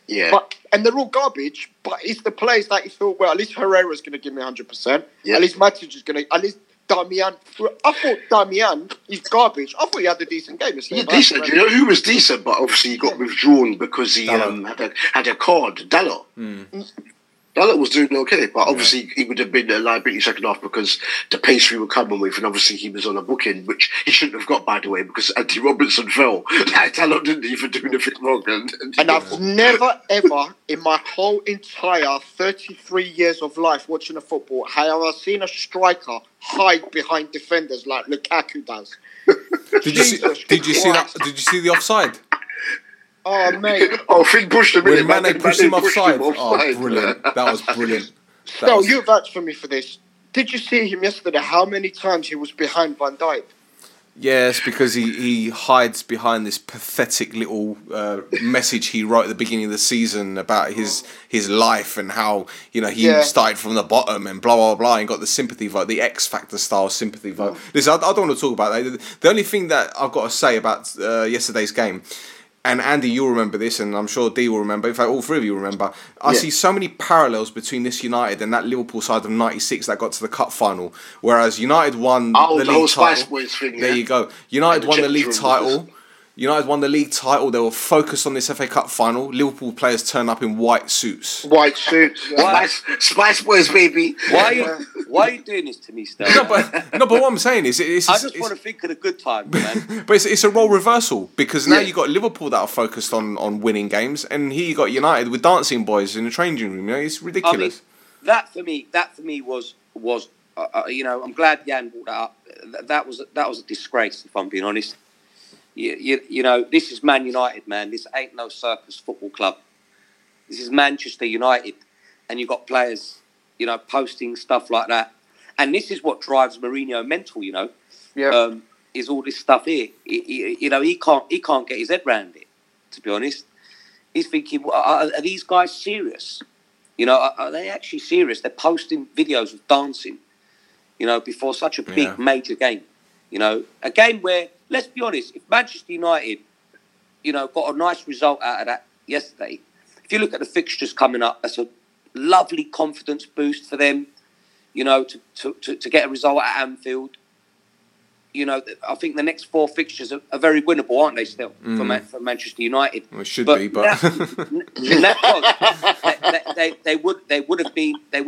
Yeah. And they're all garbage, but it's the players that he thought, well, at least Herrera's going to give me 100%. Yeah. At least Matic is going to... At least Damian. I thought Damian is garbage. I thought he had a decent game. Decent. You know who was decent, but obviously he got withdrawn because he had a card. Dalot. Mm. Dalot was doing okay, but obviously he would have been a liability second half because the pace we were coming with, and obviously he was on a booking, which he shouldn't have got, by the way, because Andy Robertson fell. Like, Dalot didn't even do anything wrong. And I've never, ever, in my whole entire 33 years of life watching a football, have I seen a striker hide behind defenders like Lukaku does. Did you see that? Did you see the offside? Oh, mate. Oh, Finn pushed him in. Mane pushed him offside. Oh, brilliant. That was brilliant. No, you vouched for me for this. Did you see him yesterday? How many times he was behind Van Dijk? Yes, because he hides behind this pathetic little message he wrote at the beginning of the season about his life and how, you know, he started from the bottom and blah, blah, blah, and got the sympathy vote, the X Factor style sympathy vote. Listen, I don't want to talk about that. The only thing that I've got to say about yesterday's game, and Andy, you'll remember this, and I'm sure Dee will remember. In fact, all three of you remember. I see so many parallels between this United and that Liverpool side of '96 that got to the cup final. Whereas United won the league title. There you go. United won the league title. United won the league title. They were focused on this FA Cup final. Liverpool players turned up in white suits. White suits. Why? Spice Boys, baby. Why are you doing this to me, Stel? No, but what I'm saying is... I just want to think of the good times, man. But it's a role reversal, because now you've got Liverpool that are focused on winning games, and here you got United with dancing boys in the changing room. You know, it's ridiculous. I mean, that for me was you know, I'm glad Yan brought that up. That was a disgrace, if I'm being honest. You know, this is Man United, man. This ain't no circus football club. This is Manchester United. And you've got players, you know, posting stuff like that. And this is what drives Mourinho mental, you know. Yeah. Is all this stuff here. You know, he can't get his head round it, to be honest. He's thinking, well, are these guys serious? You know, are they actually serious? They're posting videos of dancing, you know, before such a big, major game. You know, a game where... Let's be honest, if Manchester United, you know, got a nice result out of that yesterday, if you look at the fixtures coming up, that's a lovely confidence boost for them, you know, to get a result at Anfield. You know, I think the next four fixtures are very winnable, aren't they, still, for Manchester United? Well, it should be, but... They would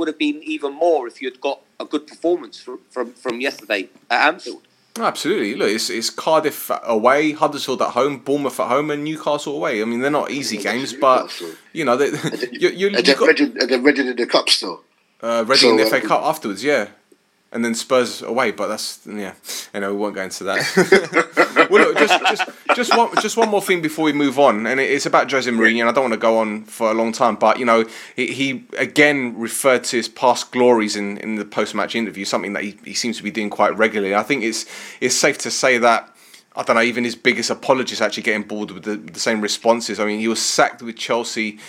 have been even more if you'd got a good performance from yesterday at Anfield. Absolutely. Look, it's Cardiff away, Huddersfield at home, Bournemouth at home, and Newcastle away. I mean, they're not easy games, but you know, they're ready in the cup still. Ready in the FA Cup afterwards, and then Spurs away. But that's Anyway, we won't go into that. Well, look, just one more thing before we move on, and it's about Jose Mourinho. And I don't want to go on for a long time, but you know, he again referred to his past glories in the post-match interview, something that he seems to be doing quite regularly. I think it's safe to say that. I don't know, even his biggest apologists actually getting bored with the same responses. I mean, he was sacked with Chelsea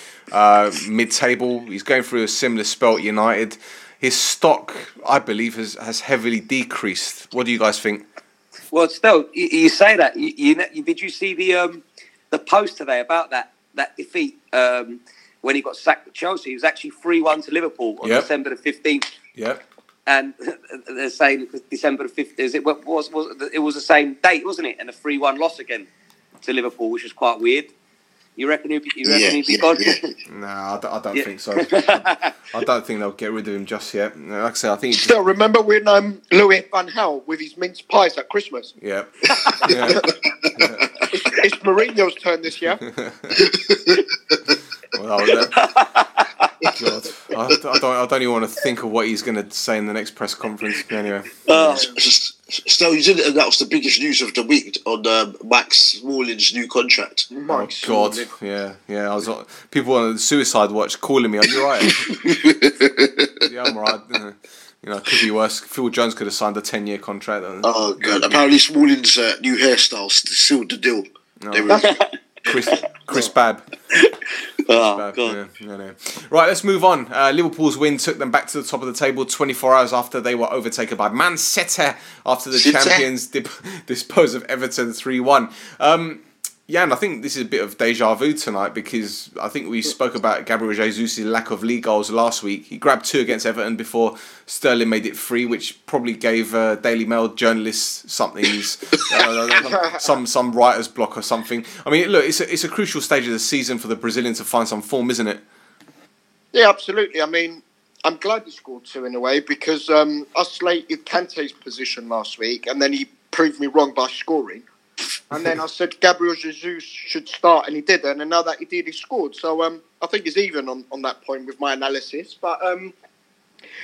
mid-table. He's going through a similar spell at United. His stock, I believe, has heavily decreased. What do you guys think? Well, still, you say that. Did you see the post today about that defeat when he got sacked at Chelsea? It was actually 3-1 to Liverpool on December the 15th. Yep. And they're saying because December the 15th, it was the same date, wasn't it? And a 3-1 loss again to Liverpool, which was quite weird. You reckon he'd be gone? No, I don't think so. I don't think they'll get rid of him just yet. Like I said, I think. Still, remember when Louis Van Gaal with his mince pies at Christmas? Yeah. It's Mourinho's turn this year. Well, God, I don't even want to think of what he's going to say in the next press conference. Anyway. Stel, you didn't announce the biggest news of the week on Max Smalling's new contract. Oh, God. Yeah. I was on, people on the suicide watch calling me. Are you right? Yeah, I'm right. You know, it could be worse. Phil Jones could have signed a 10-year contract. Oh, God. Apparently Smalling's new hairstyle sealed the deal. No. They were... Chris Babb. Oh, God. Yeah. Right, let's move on. Liverpool's win took them back to the top of the table 24 hours after they were overtaken by Man City after the champions disposed of Everton 3-1. And I think this is a bit of deja vu tonight because I think we spoke about Gabriel Jesus' lack of league goals last week. He grabbed 2 against Everton before Sterling made it 3, which probably gave Daily Mail journalists some writer's block or something. I mean, look, it's a crucial stage of the season for the Brazilian to find some form, isn't it? Yeah, absolutely. I mean, I'm glad he scored two in a way because I slated Kante's position last week and then he proved me wrong by scoring. And then I said Gabriel Jesus should start and he did. And now that he did, he scored. So I think he's even on that point with my analysis. But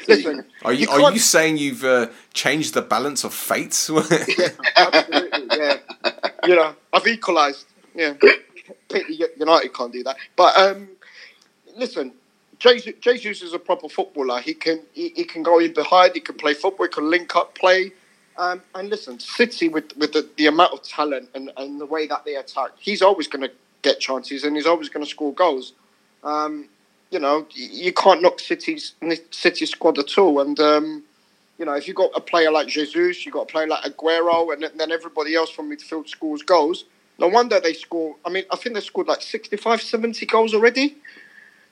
listen... Are you saying you've changed the balance of fates? Yeah, absolutely, yeah. You know, I've equalised. Yeah. Pity United can't do that. But listen... Jesus is a proper footballer. He can go in behind. He can play football. He can link up play. And listen, City with the amount of talent and the way that they attack, he's always going to get chances and he's always going to score goals. You know, you can't knock City squad at all. And you know, if you got a player like Jesus, you got a player like Aguero, and then everybody else from midfield scores goals. No wonder they score. I mean, I think they scored like 65, 70 goals already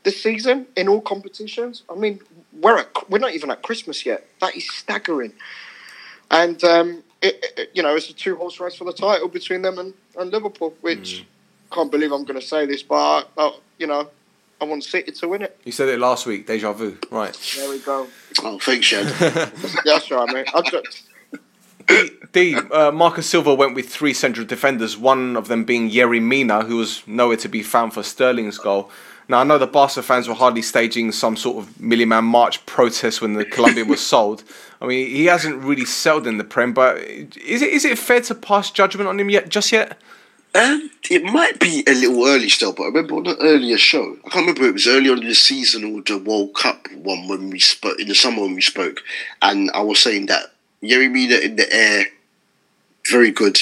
this season, in all competitions. I mean, we're not even at Christmas yet. That is staggering. And, you know, it's a two-horse race for the title between them and Liverpool, which I can't believe I'm going to say this, but, you know, I want City to win it. You said it last week, déjà vu. Right. There we go. Oh, thanks, Shad. That's right, mate. I've just... Marcus Silva went with three central defenders, one of them being Yerry Mina, who was nowhere to be found for Sterling's goal. Now, I know the Barca fans were hardly staging some sort of Million Man March protest when the Colombian was sold. I mean, he hasn't really settled in the Prem, but is it fair to pass judgment on him just yet? It might be a little early still, but I remember on an earlier show, I can't remember, it was early on in the season or the World Cup one when we spoke, in the summer when we spoke, and I was saying that Yerry Mina in the air, very good,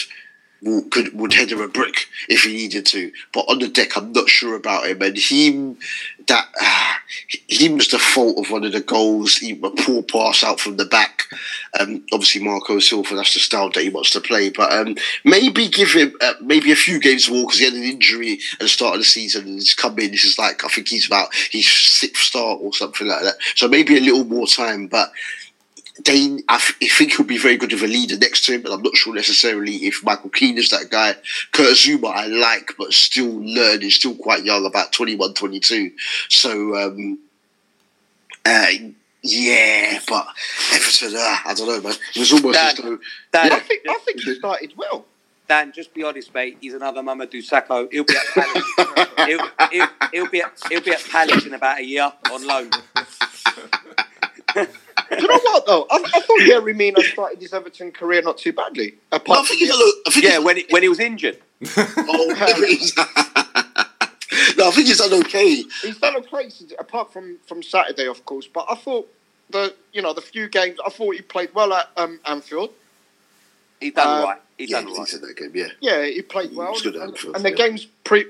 would header a brick if he needed to, but on the deck I'm not sure about him, and him was the fault of one of the goals, a poor pass out from the back. Obviously Marco Silva, that's the style that he wants to play, but maybe give him maybe a few games more, because he had an injury at the start of the season and he's come in, this is like, I think he's about his sixth start or something like that, so maybe a little more time, but I think he'll be very good with a leader next to him, but I'm not sure necessarily if Michael Keane is that guy. Kurt Zuma I like, but still learning, still quite young, about 21, 22. So, yeah, but Everton, I don't know, man. It was almost Dan, as though... Dan, I think he started well. Dan, just be honest, mate. He's another Mamadou Sakho. He'll be at Palace. he'll be at Palace in about a year on loan. Do you know what, though? I thought Yerry Mina started his Everton career not too badly. Apart from when he was injured. Oh, no, I think he's done okay. He's done okay, apart from Saturday, of course. But I thought the few games, I thought he played well at Anfield. He done right. He did that game, yeah. Yeah, he played well. He at Anfield, and the games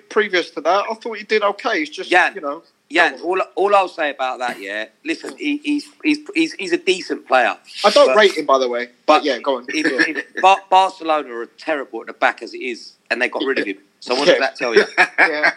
previous to that, I thought he did okay. It's just, you know... Yeah, all I'll say about that, yeah. Listen, he's a decent player. I don't rate him, by the way. But yeah, go on. Barcelona are terrible at the back as it is, and they got rid of him. So what does that tell you? Yeah.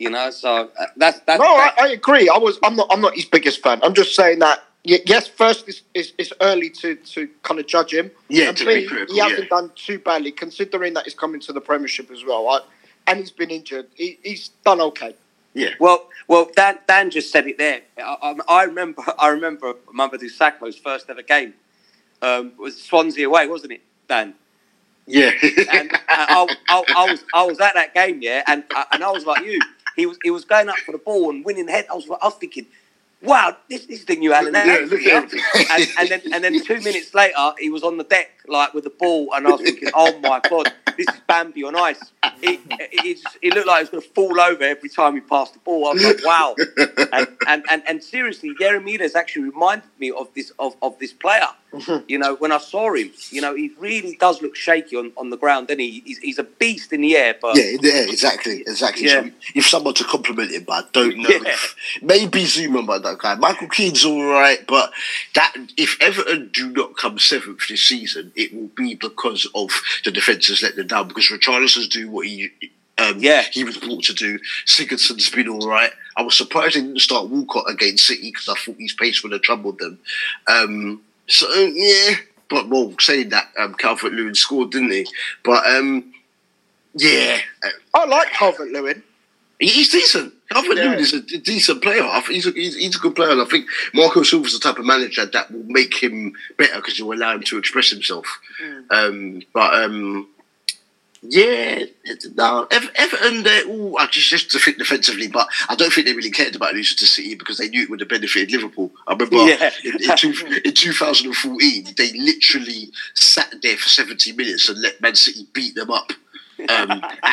You know, so that's. No, I agree. I'm not his biggest fan. I'm just saying that. Yes, first it's early to kind of judge him. Yeah, and to be critical, he hasn't done too badly considering that he's coming to the Premiership as well, and he's been injured. He's done okay. Yeah. Well, Dan just said it there. I remember Mamadou Sakho's first ever game was Swansea away, wasn't it, Dan? Yeah. And I was at that game, yeah, and I was like you. He was going up for the ball and winning the head. I was thinking, wow, this thing you had an head. Yeah, and then 2 minutes later, he was on the deck like with the ball, and I was thinking, oh my God, this is Bambi on ice. He looked like he was going to fall over every time he passed the ball. I was like, wow. And seriously, Yerry Mina actually reminded me of this player. You know, when I saw him, you know, he really does look shaky on the ground, doesn't he? He's a beast in the air. But yeah, in the air, exactly. Yeah. So if someone to compliment him, but I don't know. Yeah. Maybe Zuma, but that guy. Michael Keane's all right, but that if Everton do not come seventh this season, it will be because of the defences let them down, because Richarlison's doing what he was brought to do. Sigurdsson's been all right. I was surprised he didn't start Walcott against City because I thought his pace would have troubled them. So, yeah, but well, saying that, Calvert-Lewin scored, didn't he? But, yeah. I like Calvert-Lewin. He's decent. Calvert Lewin is a decent player. He's a good player. And I think Marco Silva's the type of manager that will make him better because you'll allow him to express himself. Everton, they're all just to think defensively, but I don't think they really cared about losing to City because they knew it would have benefited Liverpool. I remember in 2014, they literally sat there for 70 minutes and let Man City beat them up. At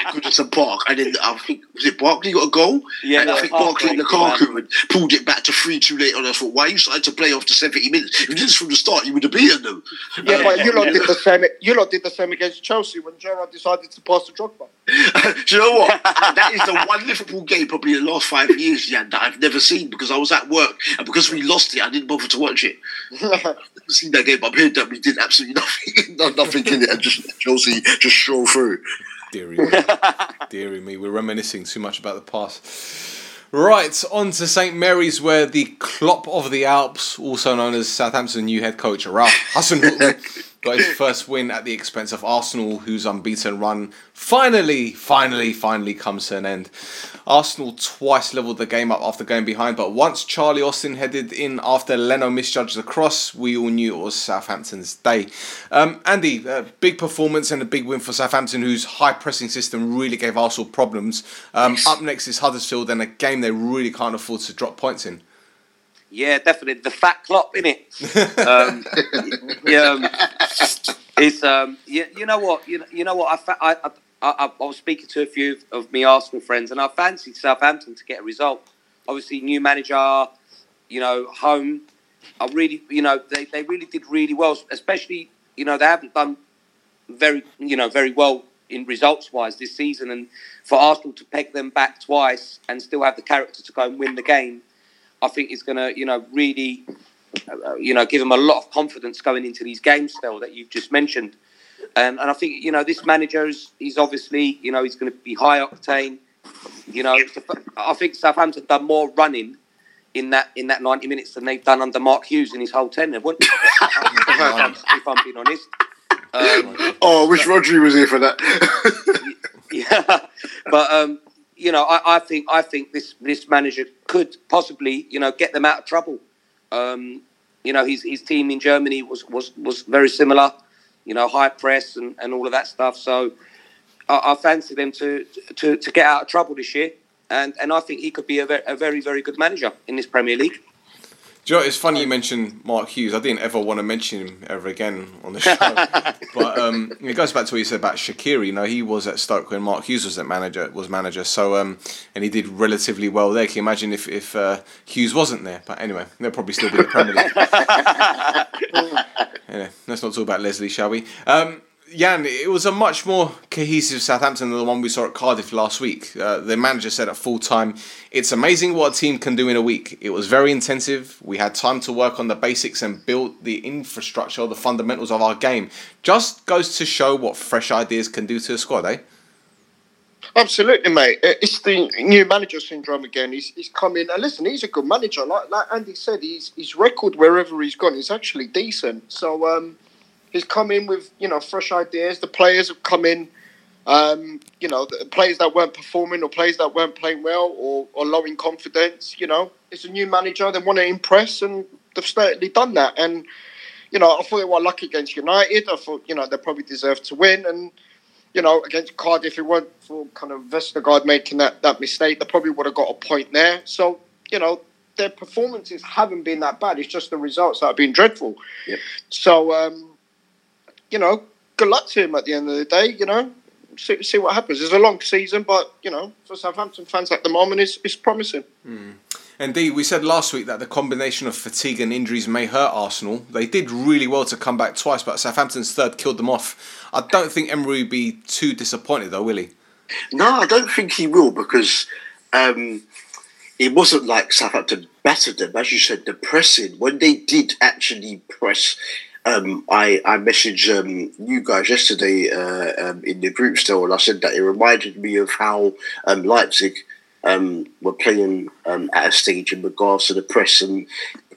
Goodison Park, and then I think was it Barkley got a goal? Yeah, and I think Barkley and Lukaku had pulled it back to 3-2 late on. I thought, why you started to play after 70 minutes? If you did this from the start, you would have beaten them. Yeah, but you lot did the same. You lot did the same against Chelsea when Gerard decided to pass to Drogba. Do you know what? That is the one Liverpool game probably in the last 5 years, Yan, that I've never seen because I was at work and because we lost it, I didn't bother to watch it. I've seen that game, I've heard that we did absolutely nothing in it, and just Chelsea just strolled through. Deary me, we're reminiscing too much about the past. Right, on to St Mary's, where the Klopp of the Alps, also known as Southampton new head coach Ralph Hasenhüttl, got his first win at the expense of Arsenal, whose unbeaten run finally comes to an end. Arsenal twice levelled the game up after going behind, but once Charlie Austin headed in after Leno misjudged the cross, we all knew it was Southampton's day. Andy, a big performance and a big win for Southampton, whose high-pressing system really gave Arsenal problems. Up next is Huddersfield, and a game they really can't afford to drop points in. Yeah, definitely. The fat Klopp, innit? You know what? I was speaking to a few of my Arsenal friends, and I fancied Southampton to get a result. Obviously, new manager, home. They really did really well. Especially, they haven't done very well in results-wise this season. And for Arsenal to peg them back twice and still have the character to go and win the game, I think it's going to, really, give them a lot of confidence going into these games, Stel, that you've just mentioned. And I think, this manager is obviously, he's going to be high octane. I think Southampton done more running in that 90 minutes than they've done under Mark Hughes in his whole tenure, wouldn't if I'm being honest. I wish Rodri was here for that. Yeah, but. I think this manager could possibly, get them out of trouble. His team in Germany was very similar, high press and all of that stuff. So I fancy them to get out of trouble this year, and I think he could be a very, very good manager in this Premier League. Do you know, it's funny you mentioned Mark Hughes. I didn't ever want to mention him ever again on the show. But it goes back to what you said about Shaqiri. He was at Stoke when Mark Hughes was manager. So and he did relatively well there. Can you imagine if Hughes wasn't there? But anyway, they'll probably still be in the Premier League. Anyway, let's not talk about Leslie, shall we? Yan, it was a much more cohesive Southampton than the one we saw at Cardiff last week. The manager said at full-time, "It's amazing what a team can do in a week. It was very intensive. We had time to work on the basics and build the infrastructure, the fundamentals of our game." Just goes to show what fresh ideas can do to a squad, eh? Absolutely, mate. It's the new manager syndrome again. He's come in, and listen, he's a good manager. Like Andy said, his record wherever he's gone is actually decent. So, he's come in with, fresh ideas. The players have come in, the players that weren't performing or players that weren't playing well or low in confidence, It's a new manager. They want to impress, and they've certainly done that. And, I thought they were lucky against United. I thought, they probably deserved to win. And, against Cardiff, if it weren't for kind of Vestergaard making that mistake, they probably would have got a point there. So, their performances haven't been that bad. It's just the results that have been dreadful. Yep. So, good luck to him at the end of the day, See what happens. It's a long season, but, for Southampton fans at the moment, it's promising. Mm. Indeed, we said last week that the combination of fatigue and injuries may hurt Arsenal. They did really well to come back twice, but Southampton's third killed them off. I don't think Emery will be too disappointed, though, will he? No, I don't think he will, because it wasn't like Southampton battered them. As you said, the pressing, when they did actually press... I messaged you guys yesterday in the group still, and I said that it reminded me of how Leipzig were playing at a stage in regards to the press, and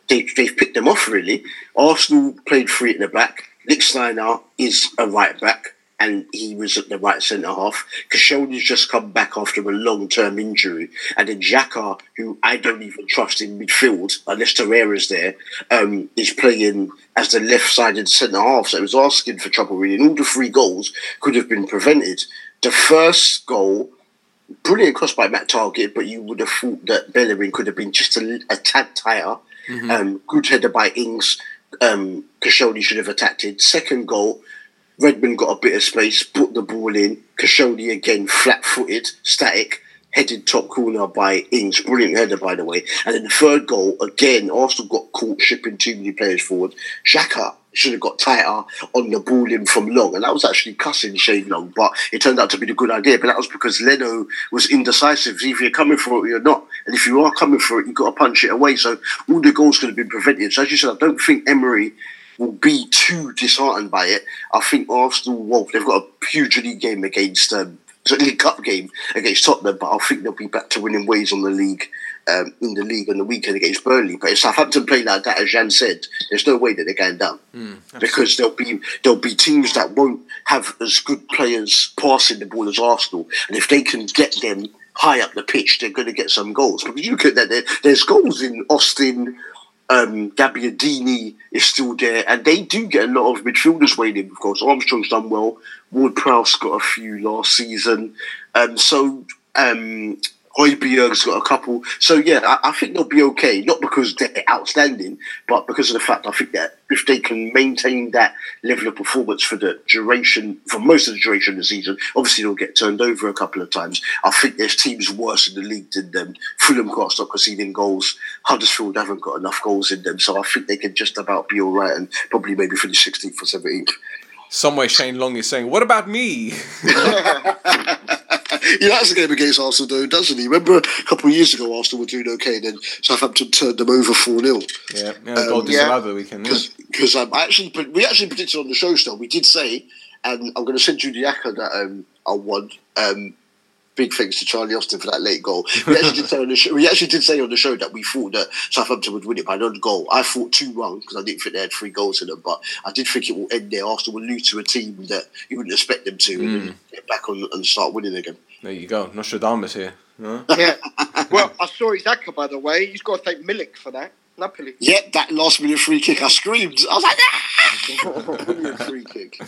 they've picked them off, really. Arsenal played three at the back. Lichtsteiner is a right back. and he was at the right centre-half. Koscielny's just come back after a long-term injury. And then Xhaka, who I don't even trust in midfield, unless Torreira's there, is playing as the left-sided centre-half. So it was asking for trouble, really. And all the three goals could have been prevented. The first goal, brilliant cross by Matt Target, but you would have thought that Bellerin could have been just a tad tighter. Mm-hmm. Good header by Ings. Koscielny should have attacked it. Second goal, Redmond got a bit of space, put the ball in. Koscielny again, flat-footed, static, headed top corner by Ings. Brilliant header, by the way. And then the third goal, again, Arsenal got caught shipping too many players forward. Xhaka should have got tighter on the ball in from Long. And that was actually cussing Shane Long, but it turned out to be the good idea. But that was because Leno was indecisive. Either you're coming for it or not. And if you are coming for it, you've got to punch it away. So all the goals could have been prevented. So as you said, I don't think Emery will be too disheartened by it. I think Arsenal, well, they've got a huge league game against, League Cup game against Tottenham, but I think they'll be back to winning ways on the league, in the league on the weekend against Burnley. But if Southampton play like that, as Yan said, there's no way that they're going down, because there'll be teams that won't have as good players passing the ball as Arsenal, and if they can get them high up the pitch, they're going to get some goals. Because you look at that, there's goals in Austin. Gabbiadini is still there, and they do get a lot of midfielders waiting. Of course, Armstrong's done well. Ward-Prowse got a few last season. Højbjerg's got a couple. So yeah, I think they'll be okay. Not because they're outstanding, but because of the fact I think that if they can maintain that level of performance for the duration, for most of the duration of the season, obviously they'll get turned over a couple of times. I think there's teams worse in the league than them. Fulham can't stop conceding goals. Huddersfield haven't got enough goals in them. So I think they can just about be all right and probably maybe finish 16th or 17th. Somewhere Shane Long is saying, what about me? He likes the game against Arsenal, though, doesn't he? Remember a couple of years ago, Arsenal were doing okay, then Southampton turned them over 4-0. Yeah, God disallowed the weekend. Because we actually predicted on the show still, we did say, and I'm going to send you the acca that I won. Big thanks to Charlie Austin for that late goal. We actually did say on the show that we thought that Southampton would win it by an odd goal. I thought 2-1 because I didn't think they had 3 goals in them, but I did think it will end there. Arsenal will lose to a team that you wouldn't expect them to, and then get back on and start winning again. There you go. Nostradamus here. Huh? Yeah. Well, I saw his acca, by the way. He's got to thank Milik for that. Napoli. Yeah, that last minute free kick. I screamed. I was like, ah! Brilliant free kick.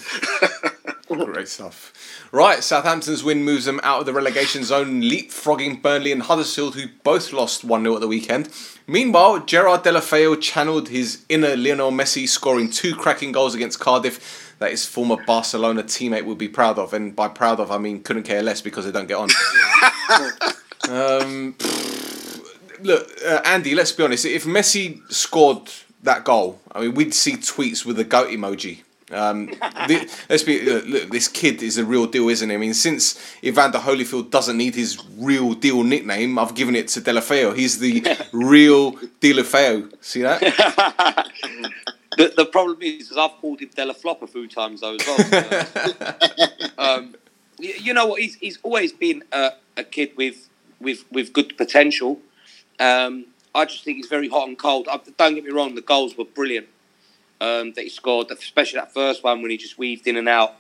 Great stuff. Right, Southampton's win moves them out of the relegation zone, leapfrogging Burnley and Huddersfield, who both lost 1-0 at the weekend. Meanwhile, Gerard Deulofeu channeled his inner Lionel Messi, scoring 2 cracking goals against Cardiff that his former Barcelona teammate would be proud of. And by proud of, I mean couldn't care less because they don't get on. Look, Andy, let's be honest. If Messi scored that goal, I mean, we'd see tweets with the goat emoji. Look, this kid is the real deal, isn't he? I mean, since Evander Holyfield doesn't need his real deal nickname, I've given it to Deulofeu. He's the real Deulofeu. See that? The problem is I've called him Delaflop a few times though as well. You know what? He's always been a kid with good potential. I just think he's very hot and cold. Don't get me wrong, the goals were brilliant. That he scored, especially that first one when he just weaved in and out,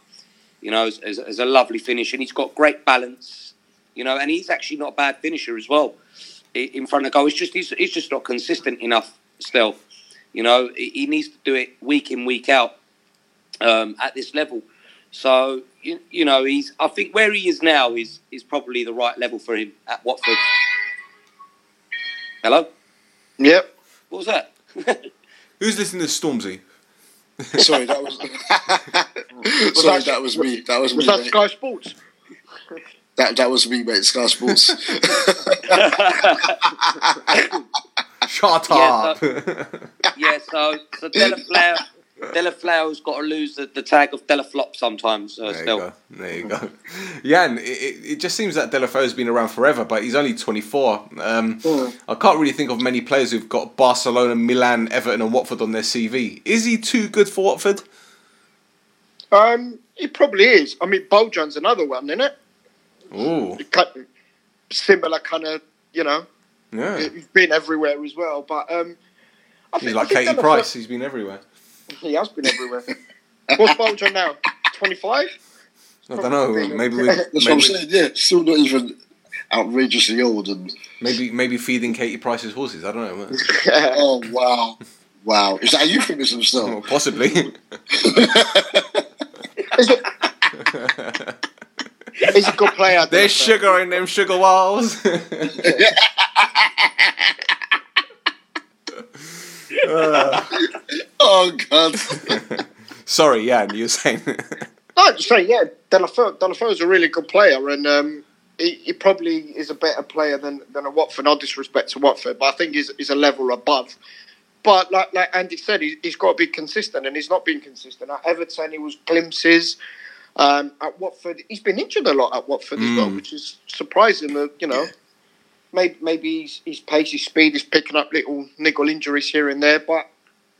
you know, as a lovely finish. And he's got great balance, you know, and he's actually not a bad finisher as well in front of goal. He's just not consistent enough still, you know. He needs to do it week in, week out at this level. So, you know, I think where he is now is probably the right level for him at Watford. Hello? Yep. What was that? Who's listening to Stormzy? Sorry, that was. Sorry, that was me. That was me. Was that Sky Sports? That was me, mate. Sky Sports. Shut up. So Deulofeu's got to lose the tag of Delaflop sometimes. There you go. Yan, it just seems that Deulofeu's been around forever, but he's only 24. I can't really think of many players who've got Barcelona, Milan, Everton and Watford on their CV. Is he too good for Watford? He probably is. I mean, Bojan's another one, isn't it? Ooh. Similar kind of, you know. Yeah. He's been everywhere as well, but I think Katie Price, he's been everywhere. He has been everywhere. What's Bolger now? 25? I don't know. Maybe we. That's what I'm saying. Yeah, still not even outrageously old, and maybe feeding Katie Price's horses. I don't know. Oh wow! Is that a euphemism still? Well, possibly. He's a good player. There's sugar in them sugar walls. Oh God! Sorry, Yan, you were saying. No, just saying, yeah, Deulofeu is a really good player, and he probably is a better player than a Watford. No disrespect to Watford, but I think he's a level above. But like Andy said, he's got to be consistent, and he's not been consistent. At Everton, he was glimpses. At Watford, he's been injured a lot at Watford as well, which is surprising. That, you know, maybe his pace, his speed is picking up little niggle injuries here and there, but.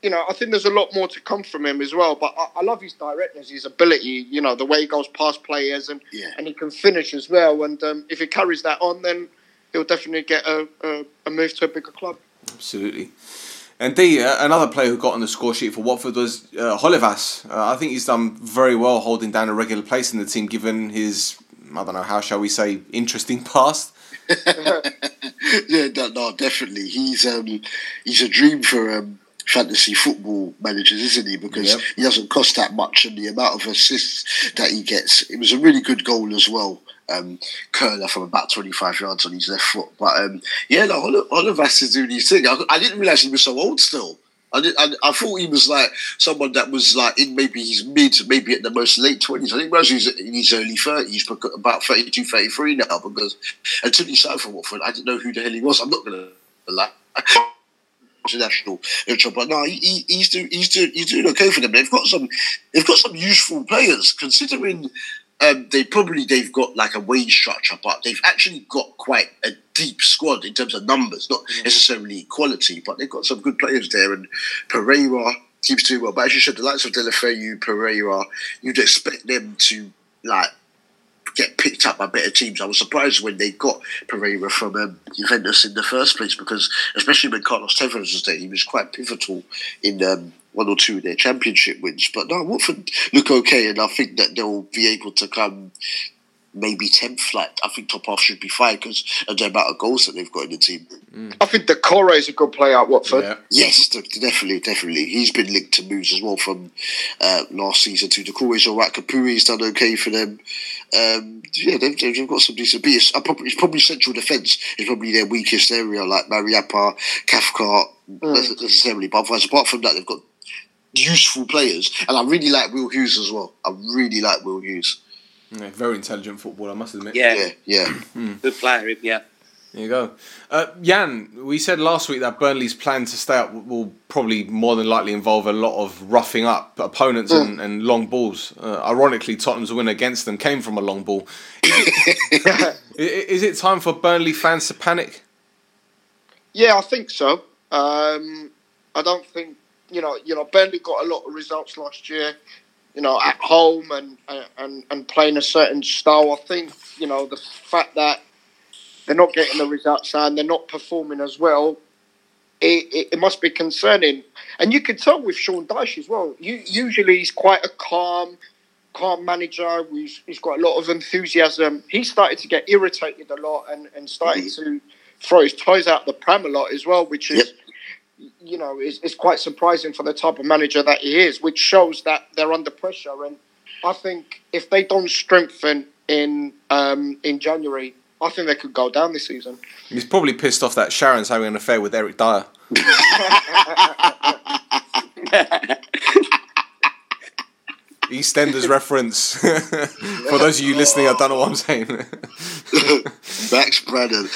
You know, I think there's a lot more to come from him as well. But I love his directness, his ability, you know, the way he goes past players and he can finish as well. And if he carries that on, then he'll definitely get a move to a bigger club. Absolutely. And another player who got on the score sheet for Watford was Holivas. I think he's done very well holding down a regular place in the team, given his, I don't know, how shall we say, interesting past. Yeah, no, definitely. He's a dream for... fantasy football managers, isn't he? Because he doesn't cost that much, and the amount of assists that he gets. It was a really good goal as well. Curler from about 25 yards on his left foot. But Holivas is doing his thing. I didn't realise he was so old still. I thought he was like someone that was like in maybe his mid, maybe at the most late 20s. I didn't realise he was in his early 30s, but about 32, 33 now. Because until he signed for Watford, I didn't know who the hell he was. I'm not going to lie. International, but no, he's doing okay for them. They've got some useful players, considering they've got like a wage structure, but they've actually got quite a deep squad in terms of numbers, not necessarily quality, but they've got some good players there. And Pereira keeps doing well, but as you said, the likes of Deulofeu, Pereira, you'd expect them to like get picked up by better teams. I was surprised when they got Pereira from Juventus in the first place, because especially when Carlos Tevez was there, he was quite pivotal in one or two of their championship wins. But no, Watford look okay, and I think that they'll be able to come maybe 10th. Like, I think top half should be fine because of the amount of goals that they've got in the team. I think Decore is a good player at Watford. Yeah. Yes, definitely. He's been linked to moves as well from last season to Decore's all right. Kapuri's done okay for them. They've got some decent beats. It's probably central defence is probably their weakest area, like Mariappa, Cathcart, not necessarily. But apart from that, they've got useful players, and I really like Will Hughes as well. Yeah, very intelligent footballer, I must admit. Yeah. Good player, yeah. There you go. Yan, we said last week that Burnley's plan to stay up will probably more than likely involve a lot of roughing up opponents and long balls. Ironically, Tottenham's win against them came from a long ball. Is it time for Burnley fans to panic? Yeah, I think so. I don't think... You know, Burnley got a lot of results last year, you know, at home and playing a certain style. I think, you know, the fact that they're not getting the results and they're not performing as well, it must be concerning. And you can tell with Sean Dyche as well. Usually he's quite a calm manager. He's got a lot of enthusiasm. He started to get irritated a lot and started to throw his toys out the pram a lot as well, which is... you know, it's quite surprising for the type of manager that he is, which shows that they're under pressure. And I think if they don't strengthen in January, I think they could go down this season. He's probably pissed off that Sharon's having an affair with Eric Dyer. EastEnders reference. For those of you listening, I don't know what I'm saying. Max Brennan.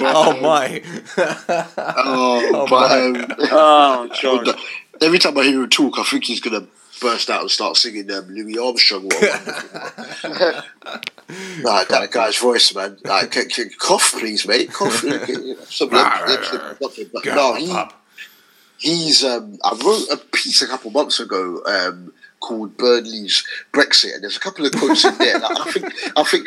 Oh my. God. Every time I hear him talk, I think he's going to burst out and start singing Louis Armstrong. Like, that guy's voice, man. Like, can cough, please, mate. Cough. No, he's... I wrote a piece a couple months ago called Burnley's Brexit, and there's a couple of quotes in there. Like, I think,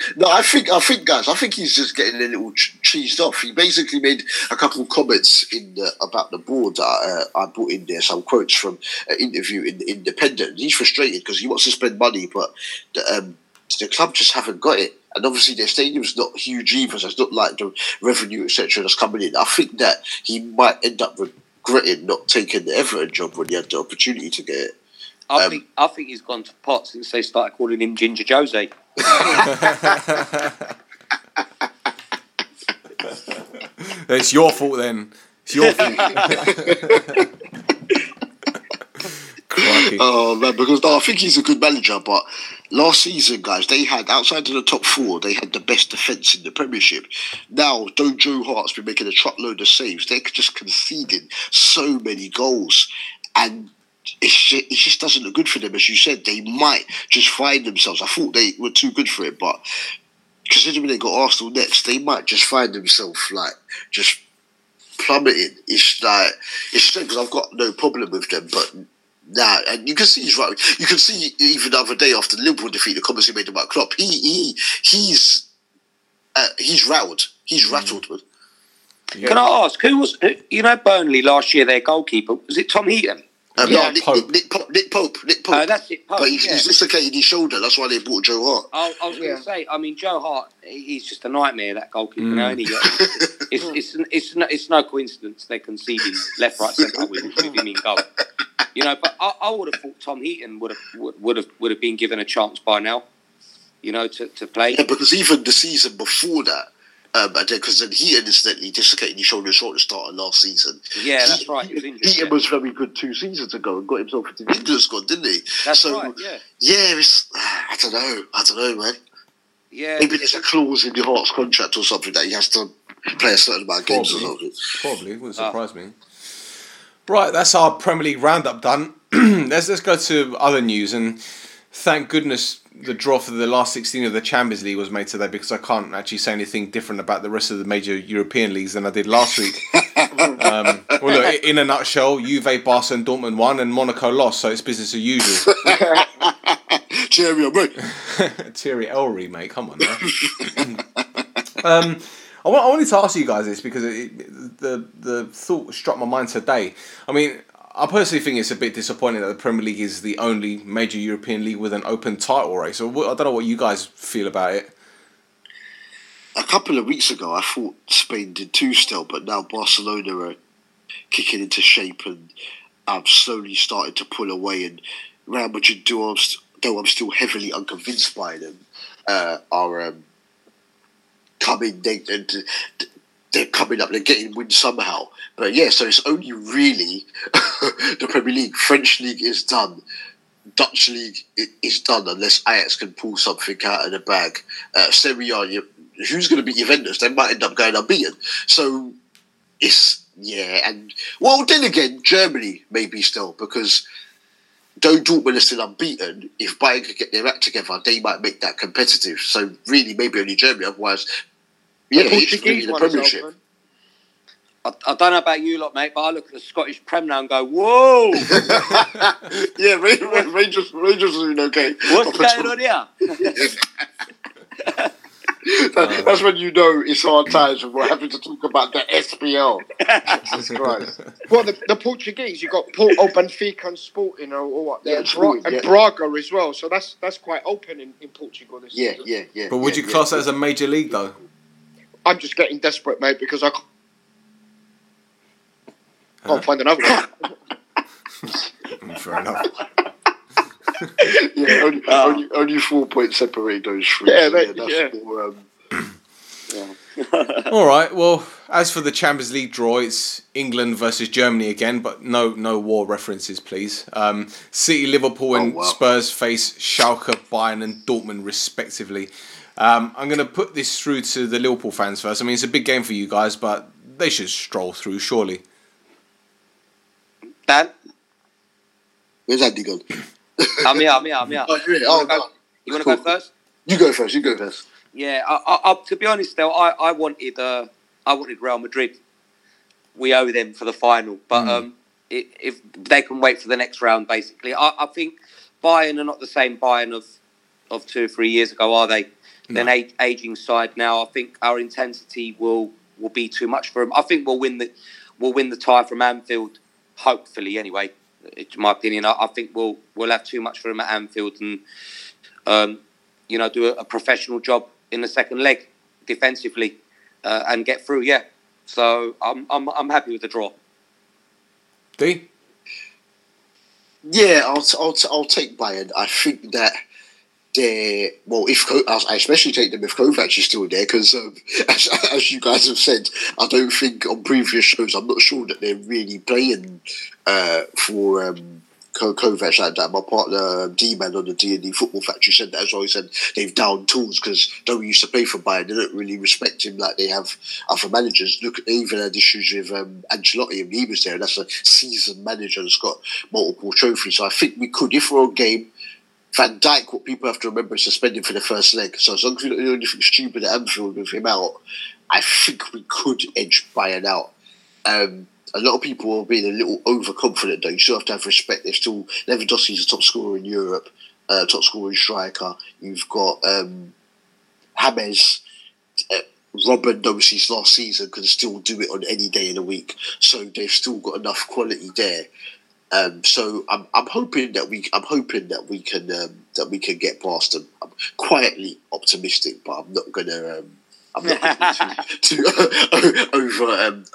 guys, I think he's just getting a little cheesed off. He basically made a couple of comments in about the board that I brought in there, some quotes from an interview in The Independent. He's frustrated because he wants to spend money, but the club just haven't got it. And obviously their stadium's not huge either, so it's not like the revenue, etc., that's coming in. I think that he might end up regretting not taking the Everton job when he had the opportunity to get it. I think he's gone to pot since they started calling him Ginger Jose. It's your fault then. It's your fault. Oh man, because I think he's a good manager, but last season, guys, they had, outside of the top four, they had the best defence in the Premiership. Now, though Joe Hart's been making a truckload of saves, they're just conceding so many goals, and it just doesn't look good for them. As you said, they might just find themselves, I thought they were too good for it, but considering they got Arsenal next, they might just find themselves like just plummeting. It's like, it's because I've got no problem with them, but nah, and you can see he's right. You can see even the other day after the Liverpool defeat, the comments he made about Klopp. He's rattled. He's rattled. Yeah. Can I ask who was? You know, Burnley last year, their goalkeeper, was it Tom Heaton? Nick Pope. That's it. Pope, but he's dislocated his shoulder. That's why they bought Joe Hart. I was going to say. I mean, Joe Hart. He's just a nightmare. That goalkeeper. No, it's no coincidence they're conceding left, right, centre with him in goal. You know, but I would have thought Tom Heaton would have been given a chance by now, you know, to play. Yeah, because even the season before that, because then Heaton incidentally dislocated his shoulder short at the start of last season. Yeah, that's right. Heaton was very good 2 seasons ago and got himself into the England squad, didn't he? That's so, right. Yeah. Yeah, it's, I don't know, man. Yeah, maybe there's a clause in the Hearts contract or something that he has to play a certain amount of games or something. Probably wouldn't surprise me. Right, that's our Premier League roundup done. Let's go to other news, and thank goodness the draw for the last 16 of the Champions League was made today, because I can't actually say anything different about the rest of the major European leagues than I did last week. Well, look, in a nutshell, Juve, Barca and Dortmund won and Monaco lost, so it's business as usual. Cheerio, mate. Cheerio, Elry, mate. Come on, man. I wanted to ask you guys this because the thought struck my mind today. I mean, I personally think it's a bit disappointing that the Premier League is the only major European league with an open title race. I don't know what you guys feel about it. A couple of weeks ago, I thought Spain did too still, but now Barcelona are kicking into shape and I've slowly started to pull away. And Real Madrid, though I'm still heavily unconvinced by them, are... coming, they're coming up, they're getting wins somehow. But yeah, so it's only really the Premier League. French League is done. Dutch League is done unless Ajax can pull something out of the bag. Serie A, who's going to beat Juventus? They might end up going unbeaten. So it's, yeah. And well, then again, Germany maybe still, because though Dortmund are still unbeaten, if Bayern could get their act together, they might make that competitive. So really, maybe only Germany. Otherwise, yeah, it's really the Premiership. I don't know about you lot, mate, but I look at the Scottish Prem now and go, whoa! Yeah, Rangers are doing okay. What's going on here? That's when you know it's hard times when we're having to talk about the SPL. Jesus Christ. Well, the Portuguese, you've got Porto, Benfica and Sporting or what? Yeah, and Braga as well. So that's quite open in Portugal this season. Yeah. But would you class that as a major league, though? I'm just getting desperate, mate, because I can't find another one. Fair enough. Yeah, only 4 points separate those three. All right. Well, as for the Champions League draw, it's England versus Germany again, but no war references, please. City, Liverpool, and Spurs face Schalke, Bayern, and Dortmund, respectively. I'm going to put this through to the Liverpool fans first. I mean, it's a big game for you guys, but they should stroll through, surely. Dan, where's Andy gone? I'm here. You want to go first? You go first. Yeah, I, to be honest, though, I wanted Real Madrid. We owe them for the final, but if they can wait for the next round, basically, I think Bayern are not the same Bayern of 2 or 3 years ago, are they? No. They're an ageing side now. I think our intensity will be too much for them. I think we'll win the tie from Anfield, hopefully. Anyway, in my opinion, I think we'll have too much for them at Anfield, and do a professional job in the second leg defensively and get through. Yeah, so I'm happy with the draw. D? Yeah, I'll take Bayern. I think that they're... Well, I especially take them if Kovac is still there, because as you guys have said, I don't think on previous shows, I'm not sure that they're really playing for Kovac like that. My partner, D-Man, on the D&D Football Factory said that as well. He said they've downed tools because though he used to play for Bayern, they don't really respect him like they have other managers. Look, they even had issues with Ancelotti and he was there. And that's a seasoned manager that's got multiple trophies. So I think we could, if we're on game, Van Dijk, what people have to remember, is suspended for the first leg. So as long as we don't do anything stupid at Anfield with him out, I think we could edge Bayern out. A lot of people are being a little overconfident, though. You still have to have respect. They're still... Lewandowski's a top scorer in Europe, top scorer and striker. You've got James, Robin, obviously, his last season, can still do it on any day of the week. So they've still got enough quality there. So I'm hoping that we can get past them. I'm quietly optimistic, but I'm not going to... I'm not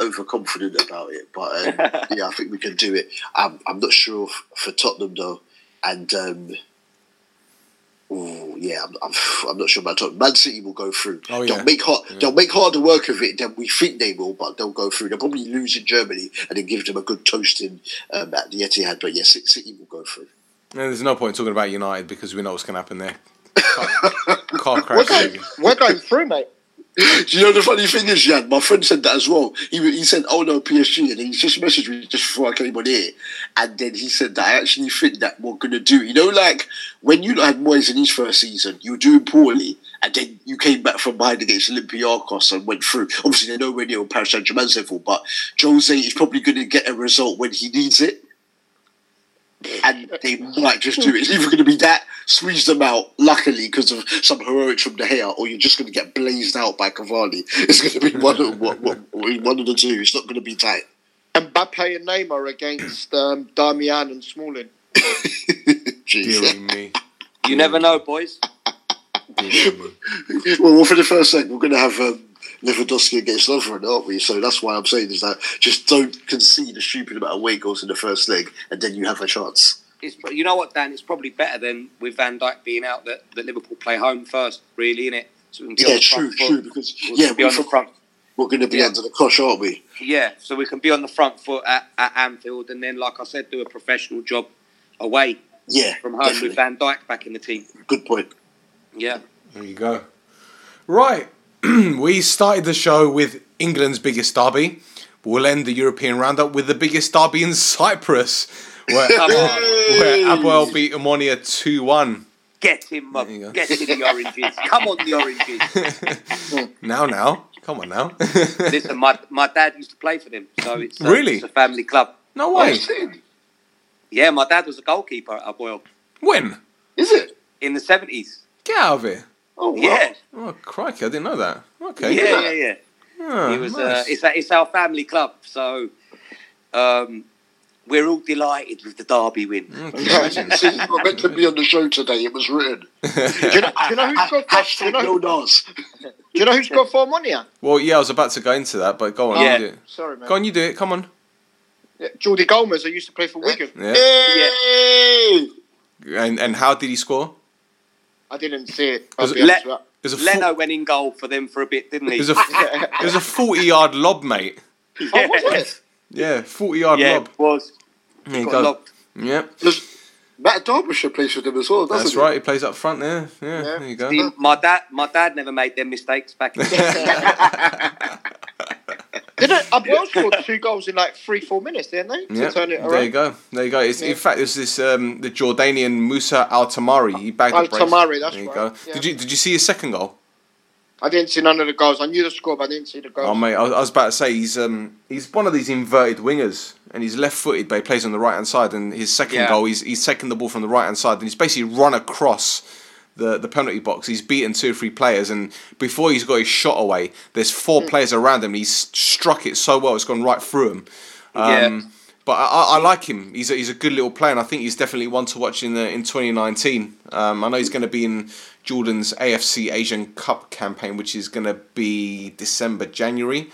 overconfident about it, but yeah, I think we can do it. I'm not sure for Tottenham though, and I'm not sure about Tottenham. Man City will go through. Oh, yeah. They'll make harder work of it than we think they will, but they'll go through. They'll probably lose in Germany and then give them a good toasting at the Etihad. But yes, City will go through. No, there's no point talking about United because we know what's going to happen there. Car crash. We're going through, mate. Do you know the funny thing is, Yan? My friend said that as well. He said, "Oh no, PSG," and he just messaged me just before I came on here, and then he said that I actually think that we're gonna do. You know, like when you had Moyes in his first season, you were doing poorly, and then you came back from behind against Olympiacos and went through. Obviously, they're nowhere near on Paris Saint-Germain's level, but Jose is probably gonna get a result when he needs it. And they might just do it. It's either going to be that, squeeze them out, luckily, because of some heroics from De Gea, or you're just going to get blazed out by Cavani. It's going to be one of the two. It's not going to be tight. Mbappe and Neymar against Darmian and Smalling. Dear me. You never know, boys. Well, for the first leg, we're going to have... Lewandowski against Lovren, aren't we? So that's why I'm saying is that just don't concede a stupid amount of away goals in the first leg, and then you have a chance. You know what, Dan? It's probably better than with Van Dijk being out that Liverpool play home first, really, innit? So we can be true. Because we're going to be under the cosh, aren't we? Yeah, so we can be on the front foot at Anfield, and then, like I said, do a professional job away. Yeah, from home definitely. With Van Dijk back in the team. Good point. Yeah, there you go. Right. We started the show with England's biggest derby. We'll end the European roundup with the biggest derby in Cyprus, where Apoel beat Omonia 2-1. Get him up. Get him the oranges. Come on, the oranges. Now. Come on, now. Listen, my dad used to play for them, so it's a family club. No way. Yeah, my dad was a goalkeeper at Apoel. When? Is it? In the 70s. Get out of here. Oh, wow. Yeah. Oh, crikey, I didn't know that. Okay. Yeah. Oh, it was, nice. It's our family club, so we're all delighted with the derby win. Okay. See, you were meant to be on the show today. It was written. Do you know who's got for Omonia? Well, yeah, I was about to go into that, but go on. Yeah. You do it. Sorry, man. Go on, you do it. Come on. Yeah, Jordi Gomez, I used to play for Wigan. Yeah. Yeah. And how did he score? I didn't see it. Leno went in goal for them for a bit, didn't he? It was a 40-yard lob, mate. Yeah. Oh, was it? Yeah, 40-yard lob. Yeah, it was. He got lobbed. Yeah. Matt Derbyshire plays with them as well, doesn't he? That's right, he plays up front there. Yeah, there you go. See, my dad never made them mistakes back in the day. Didn't Abuel scored 2 goals in like 3-4 minutes, didn't they? Yeah. To turn it around. There you go. In fact, there's this the Jordanian Moussa Al Tamari. He bagged the brace. That's right. Did you see his second goal? I didn't see none of the goals. I knew the score, but I didn't see the goals. Oh, mate, I was about to say, he's one of these inverted wingers, and he's left-footed, but he plays on the right-hand side, and his second goal, he's taken the ball from the right-hand side, and he's basically run across the penalty box. He's beaten 2 or 3 players, and before he's got his shot away, there's 4 players around him, and he's struck it so well, it's gone right through him. But I like him. He's a good little player, and I think he's definitely one to watch in 2019. I know he's going to be in Jordan's AFC Asian Cup campaign, which is going to be December, January.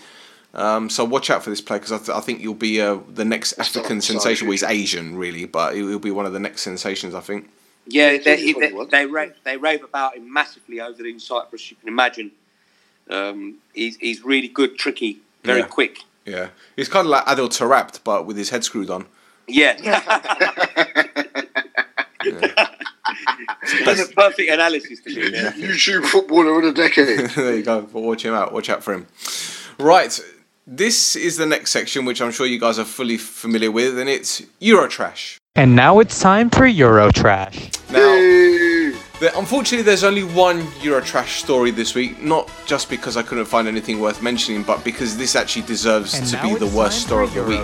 So watch out for this player, because I think he'll be the next African sensation. Well, he's Asian, really, but he'll be one of the next sensations, I think. Yeah, they rave about him massively over in Cyprus, you can imagine. He's really good, tricky, very quick. Yeah, he's kind of like Adil Tarapt, but with his head screwed on. Yeah. That's a perfect analysis to do. Yeah. YouTube footballer of the decade. There you go. But watch him out. Watch out for him. Right. This is the next section, which I'm sure you guys are fully familiar with, and it's Eurotrash. And now it's time for Eurotrash. Now... Unfortunately, there's only one Eurotrash story this week, not just because I couldn't find anything worth mentioning, but because this actually deserves to be the worst story of the week.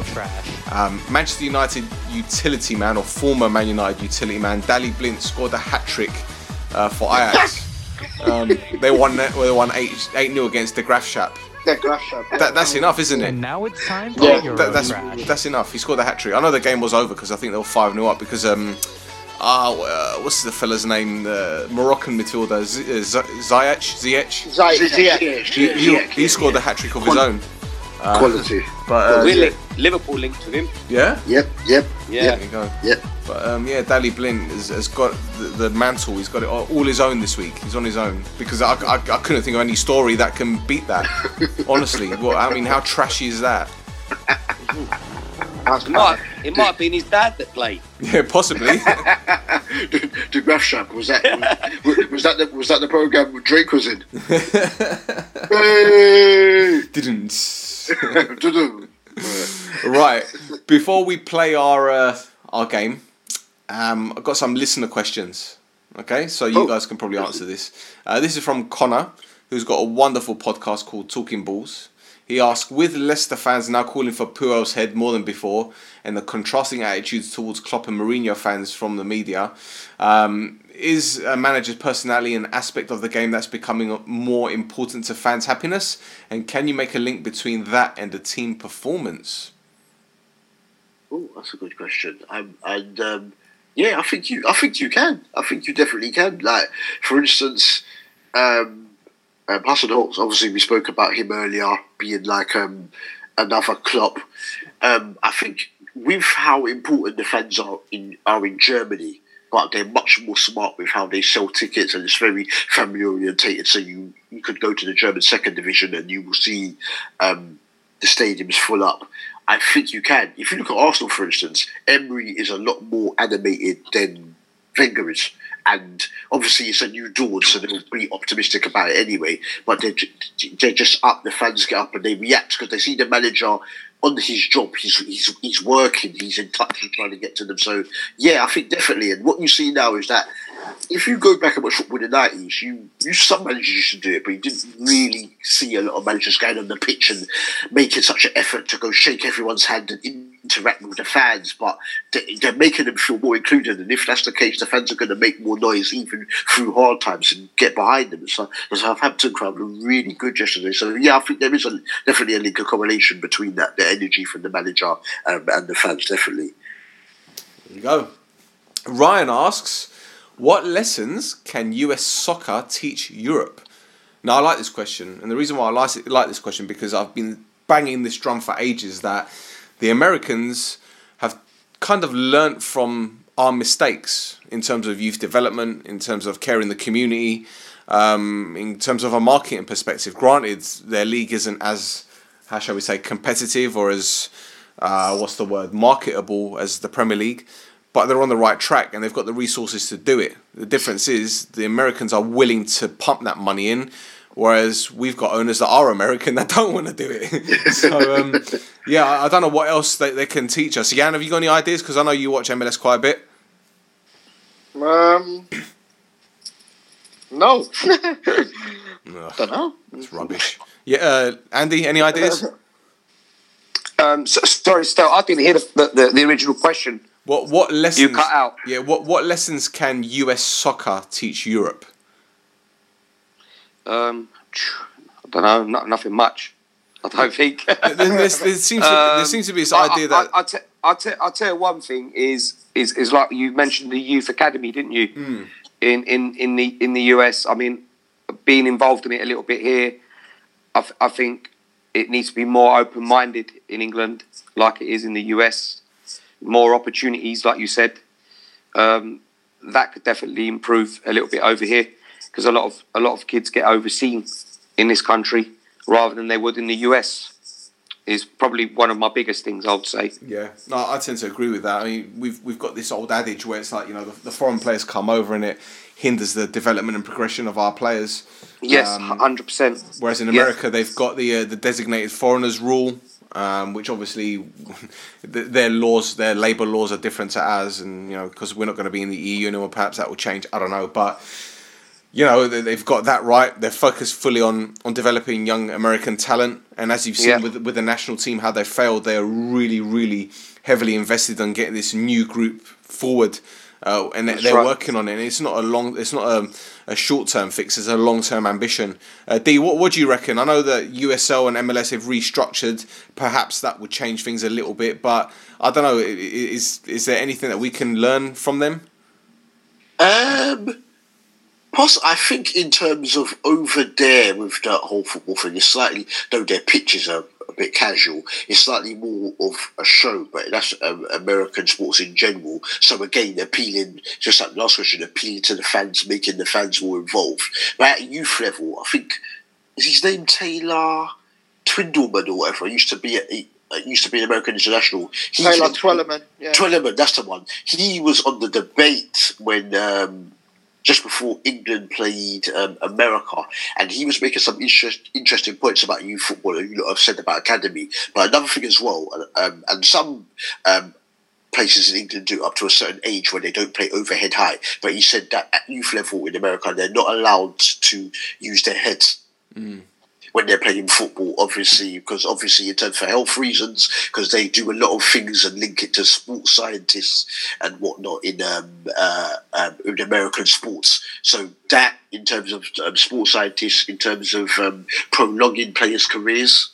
Manchester United utility man, or former Man United utility man, Daley Blind scored a hat-trick for Ajax. They won 8-0 against De Graafschap. That's enough, isn't it? And now it's time for That's enough. He scored a hat-trick. I know the game was over because I think they were 5-0 up because... what's the fella's name? The Moroccan midfielder, Ziyech. He scored the hat-trick of his own. Quality. But Liverpool linked with him. Yeah? Yep. There you go. Yep. But Daley Blind has got the mantle. He's got it all his own this week. He's on his own. Because I couldn't think of any story that can beat that. Honestly. How trashy is that? It might have been his dad that played. Yeah, possibly. The Graafschap, was that the programme where Drake was in? Didn't. Right. Before we play our game, I've got some listener questions. Okay, so you guys can probably answer this. This is from Connor, who's got a wonderful podcast called Talking Balls. He asked, with Leicester fans now calling for Puel's head more than before, and the contrasting attitudes towards Klopp and Mourinho fans from the media, is a manager's personality an aspect of the game that's becoming more important to fans' happiness? And can you make a link between that and the team performance? Oh, that's a good question. I think you can. I think you definitely can. Like, for instance, Hassan Holtz, obviously we spoke about him earlier being like another Klopp. I think with how important the fans are in Germany, but they're much more smart with how they sell tickets, and it's very family orientated. So you could go to the German second division and you will see the stadiums full up. I think you can. If you look at Arsenal, for instance, Emery is a lot more animated than Wenger is. And obviously it's a new dawn, so they'll be optimistic about it anyway. But they're just up. The fans get up and they react because they see the manager on his job. He's working. He's in touch and trying to get to them. So yeah, I think definitely. And what you see now is that if you go back and watch football in the 90s, some managers used to do it, but you didn't really see a lot of managers going on the pitch and making such an effort to go shake everyone's hand and interact with the fans. But they're making them feel more included, and if that's the case, the fans are going to make more noise even through hard times and get behind them. So the Southampton crowd were really good yesterday. So yeah, I think there is definitely a link, a correlation between that, the energy from the manager and the fans, definitely. There you go. Ryan asks, what lessons can US soccer teach Europe? Now, I like this question, and the reason why I like this question because I've been banging this drum for ages that the Americans have kind of learnt from our mistakes in terms of youth development, in terms of caring the community, in terms of a marketing perspective. Granted, their league isn't as, how shall we say, competitive or as, marketable as the Premier League. But they're on the right track and they've got the resources to do it. The difference is the Americans are willing to pump that money in, whereas we've got owners that are American that don't want to do it. So, I don't know what else they can teach us. Yan, have you got any ideas? Because I know you watch MLS quite a bit. No. Don't know. It's rubbish. Yeah, Andy, any ideas? Sorry, Stel, I didn't hear the original question. What lessons you cut out? Yeah, what lessons can US soccer teach Europe? I don't know. Nothing much. I don't think. there seems to be this idea that I'll tell you one thing is like you mentioned the youth academy, didn't you? Mm. In the US, I mean, being involved in it a little bit here, I think it needs to be more open-minded in England, like it is in the US. More opportunities, like you said, that could definitely improve a little bit over here because a lot of kids get overseen in this country rather than they would in the US. Is probably one of my biggest things, I would say. Yeah, no, I tend to agree with that. I mean, we've got this old adage where it's like, you know, the foreign players come over and it hinders the development and progression of our players. Yes, 100%. Whereas in America, they've got the designated foreigners rule, which obviously their labour laws are different to ours, and you know, because we're not going to be in the EU anymore, perhaps that will change. I don't know, but. You know, they've got that right. They're focused fully on developing young American talent. And as you've seen with the national team, how they failed, they are really, really heavily invested on getting this new group forward. And they're working on it. And it's not a short-term fix. It's a long-term ambition. Dee, what do you reckon? I know that USL and MLS have restructured. Perhaps that would change things a little bit. But I don't know. Is there anything that we can learn from them? I think in terms of over there with that whole football thing, it's slightly, though their pitches are a bit casual, it's slightly more of a show, but that's American sports in general. So again, appealing, just like the last question, appealing to the fans, making the fans more involved. But at youth level, I think, is his name Taylor Twindleman or whatever? It used to be an American international. Taylor Twelleman. Yeah. Twelleman, that's the one. He was on the debate when... just before England played America, and he was making some interesting points about youth football, and you lot have said about academy. But another thing as well, and some places in England do up to a certain age where they don't play overhead high, but he said that at youth level in America, they're not allowed to use their heads. Mm. When they're playing football, obviously in terms of health reasons, because they do a lot of things and link it to sports scientists and whatnot in American sports. So that, in terms of sports scientists, in terms of prolonging players' careers,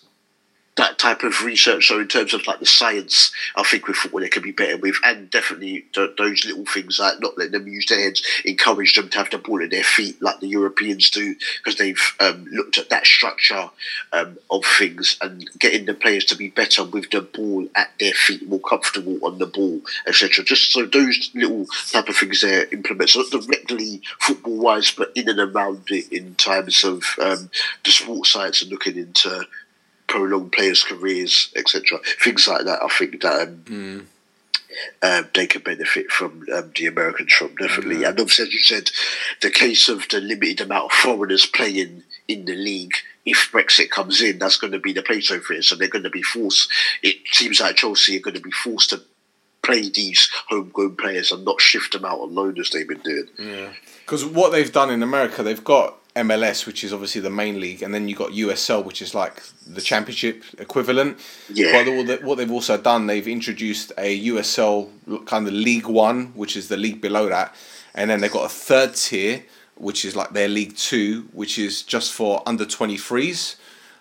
that type of research. So in terms of like the science, I think with football they can be better with, and definitely those little things like not letting them use their heads, encourage them to have the ball at their feet like the Europeans do, because they've looked at that structure of things and getting the players to be better with the ball at their feet, more comfortable on the ball, etc. Just so those little type of things they implement, so not directly football-wise, but in and around it in terms of the sports science and looking into prolonged players' careers, etc. Things like that, I think that they can benefit from the Americans from, definitely. Mm-hmm. And obviously, as you said, the case of the limited amount of foreigners playing in the league, if Brexit comes in, that's going to be the plateau for it. So they're going to be forced, it seems like Chelsea are going to be forced to play these homegrown players and not shift them out on loan as they've been doing. Yeah, because what they've done in America, they've got MLS, which is obviously the main league, and then you've got USL, which is like the championship equivalent. Yeah. But what they've also done, they've introduced a USL kind of League One, which is the league below that, and then they've got a third tier, which is like their League Two, which is just for under 23s.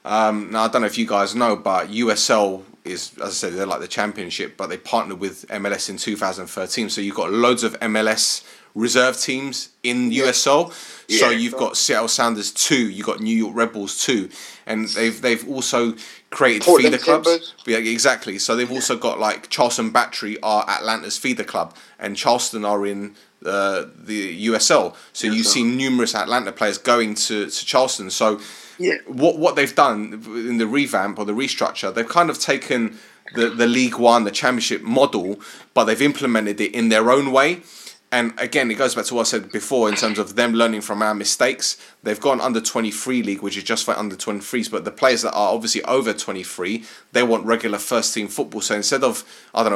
Now, I don't know if you guys know, but USL is, as I said, they're like the championship, but they partnered with MLS in 2013, so you've got loads of MLS reserve teams in USL. So you've got Seattle Sounders 2, you've got New York Rebels 2, and they've also created Portland feeder clubs. Yeah, exactly. So they've also got like Charleston Battery are Atlanta's feeder club, and Charleston are in the USL. So you see numerous Atlanta players going to Charleston. So what they've done in the revamp or the restructure, they've kind of taken the League One, the Championship model, but they've implemented it in their own way. And again, it goes back to what I said before in terms of them learning from our mistakes. They've gone under 23 league, which is just for under 23s. But the players that are obviously over 23, they want regular first team football. So instead of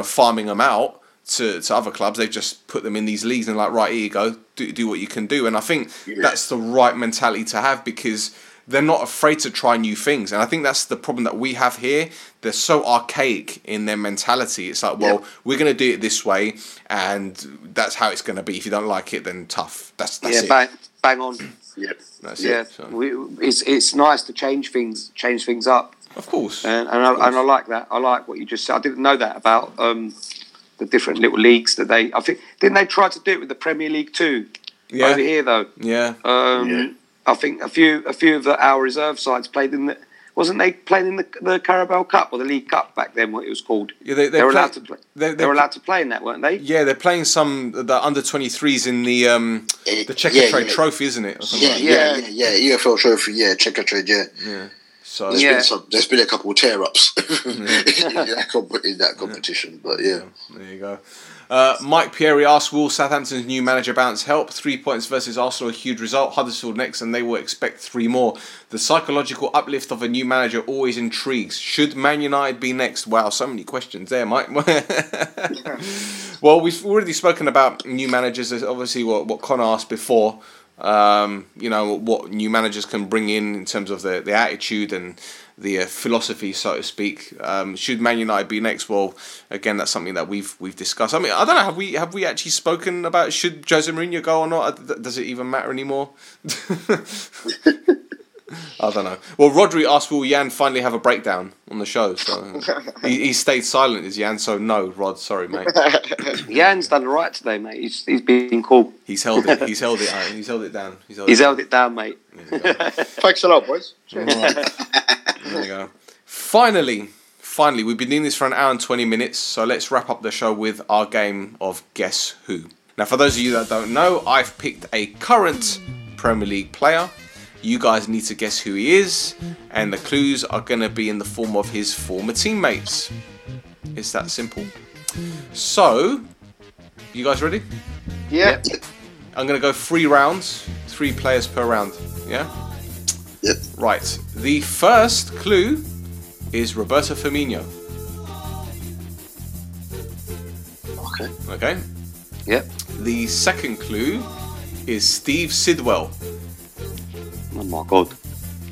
farming them out, to other clubs. They've just put them in these leagues and like, right, here you go, do what you can do. And I think that's the right mentality to have, because they're not afraid to try new things. And I think that's the problem that we have here. They're so archaic in their mentality. It's like, well, we're going to do it this way, and that's how it's going to be. If you don't like it, then tough. That's it. Bang on. That's it. So. It's nice to change things up. Of course. And I like that. I like what you just said. I didn't know that about the different little leagues that they... I think didn't they try to do it with the Premier League too? Yeah. Over here, though. Yeah. I think a few of our reserve sides played in the... Wasn't they playing in the Carabao Cup or the League Cup back then, what it was called? Yeah, they were allowed to play. They were allowed to play in that, weren't they? Yeah, they're playing some the under-23s in the Czech Trade Trophy, isn't it? EFL Trophy, Czech Trade, yeah. So there's been a couple of tear-ups in that competition, but there you go. Mike Pieri asked, will Southampton's new manager bounce help? 3 points versus Arsenal, a huge result. Huddersfield next, and they will expect three more. The psychological uplift of a new manager always intrigues. Should Man United be next? Wow, so many questions there, Mike. Well, we've already spoken about new managers. There's obviously what Connor asked before. What new managers can bring in terms of the attitude and the philosophy, so to speak. Should Man United be next? Well, again, that's something that we've discussed. I mean, I don't know, have we actually spoken about should Jose Mourinho go or not? Does it even matter anymore? I don't know. Well, Rodri asked, will Yan finally have a breakdown on the show? So he stayed silent, is Yan, so no, Rod, sorry, mate. Yan's done right today, mate. He's been cool. He's held it. He's held it down. He's held it down, mate. Thanks a lot, boys. Cheers. Right. There you go. Finally, we've been doing this for an hour and 20 minutes, so let's wrap up the show with our game of Guess Who. Now, for those of you that don't know, I've picked a current Premier League player. You guys need to guess who he is, and the clues are going to be in the form of his former teammates. It's that simple. So, you guys ready? Yeah. I'm going to go 3 rounds, 3 players per round. Yeah? Yep. Right. The first clue is Roberto Firmino. Okay. Yep. The second clue is Steve Sidwell. Oh my God.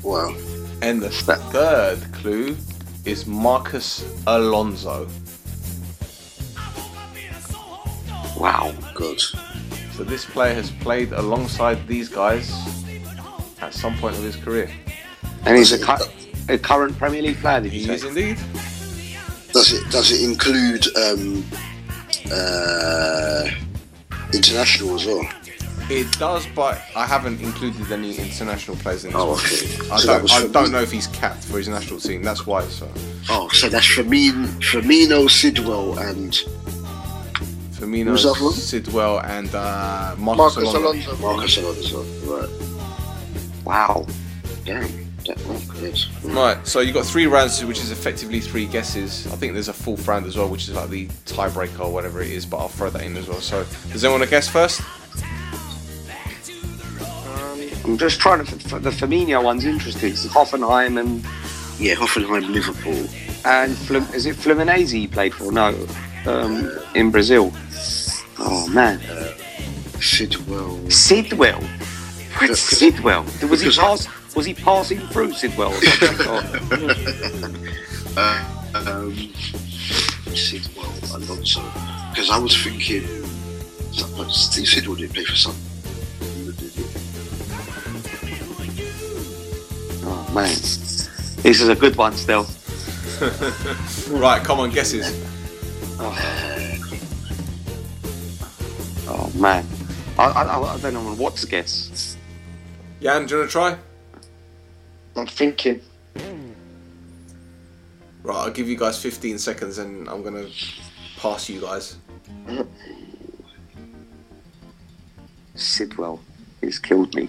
Wow. And the third clue is Marcus Alonso. Wow. Good. So this player has played alongside these guys at some point of his career. And he's a current Premier League player, did you say? He is indeed. Does it include international as well? It does, but I haven't included any international players in this one. Okay. I don't know if he's capped for his national team. That's why. So. Oh, so that's Firmino, Sidwell, and Marcus Alonso. Marcus Alonso. Right. Wow. Damn. Right, so you've got 3 rounds, which is effectively 3 guesses. I think there's a fourth round as well, which is like the tiebreaker or whatever it is, but I'll throw that in as well. So, does anyone want to guess first? I'm just trying to... The Firmino one's interesting. It's Hoffenheim and... Yeah, Hoffenheim, Liverpool. And is it Fluminense he played for? No. In Brazil. Oh, man. Sidwell? Where's Sidwell? Was he passing through Sidwell or something? Sidwell, I don't know. Because I was thinking... Steve Sidwell didn't play for some... Man, this is a good one still. Right, come on, guesses. Oh man, I don't know what to guess. Jan, do you want to try? I'm thinking. Right, I'll give you guys 15 seconds and I'm going to pass you guys. Sidwell, he's killed me.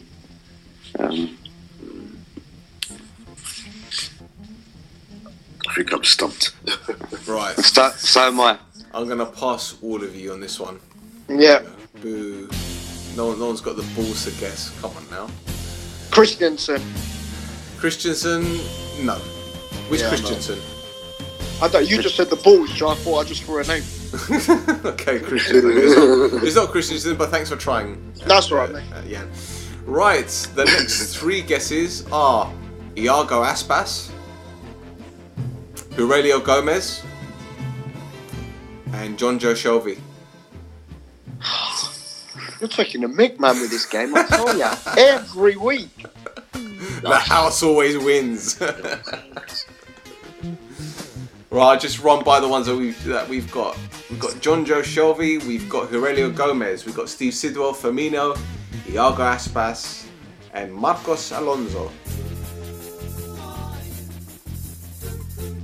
I think I'm stumped. Right. So am I. I'm going to pass all of you on this one. Yeah. Boo. No one's got the balls to guess. Come on now. Christensen? No. Which Christensen? No. I don't. You just said the balls, so I thought I just threw a name. Okay, Christian. It's not Christian, but thanks for trying. That's all right, mate. Yeah. Right, the next three guesses are Iago Aspas, Aurelio Gomez, and John Joe Shelby. You're taking a mick, man, with this game, I tell ya. Every week. The house always wins. Right, I'll just run by the ones that we've got. We've got John Joe Shelby, we've got Aurelio Gomez, we've got Steve Sidwell, Firmino, Iago Aspas, and Marcos Alonso.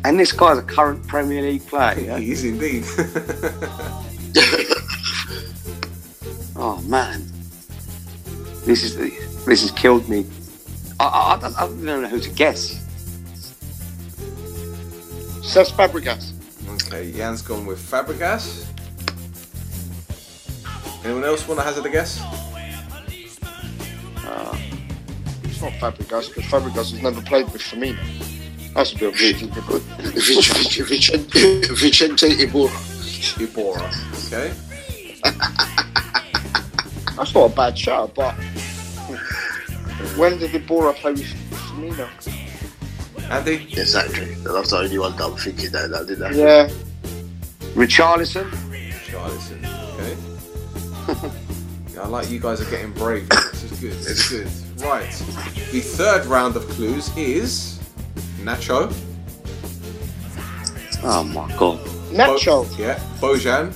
And this guy's a current Premier League player. Yeah? He is indeed. Oh man, this has killed me. I don't know who to guess. Cesc Fabregas. Okay, Jan's gone with Fabregas. Anyone else want to hazard a guess? It's not Fabregas, because Fabregas has never played with Firmino. That's a bit of Vicente Iborra. Okay. That's not a bad shot, but when did Iborra play with Firmino? Andy? Exactly. That's the only one that I'm thinking that did that. Yeah. Richarlison. Okay. I like you guys are getting brave. This is good. It's good. Right. The third round of clues is Nacho. Oh my god. Nacho. Yeah. Bojan.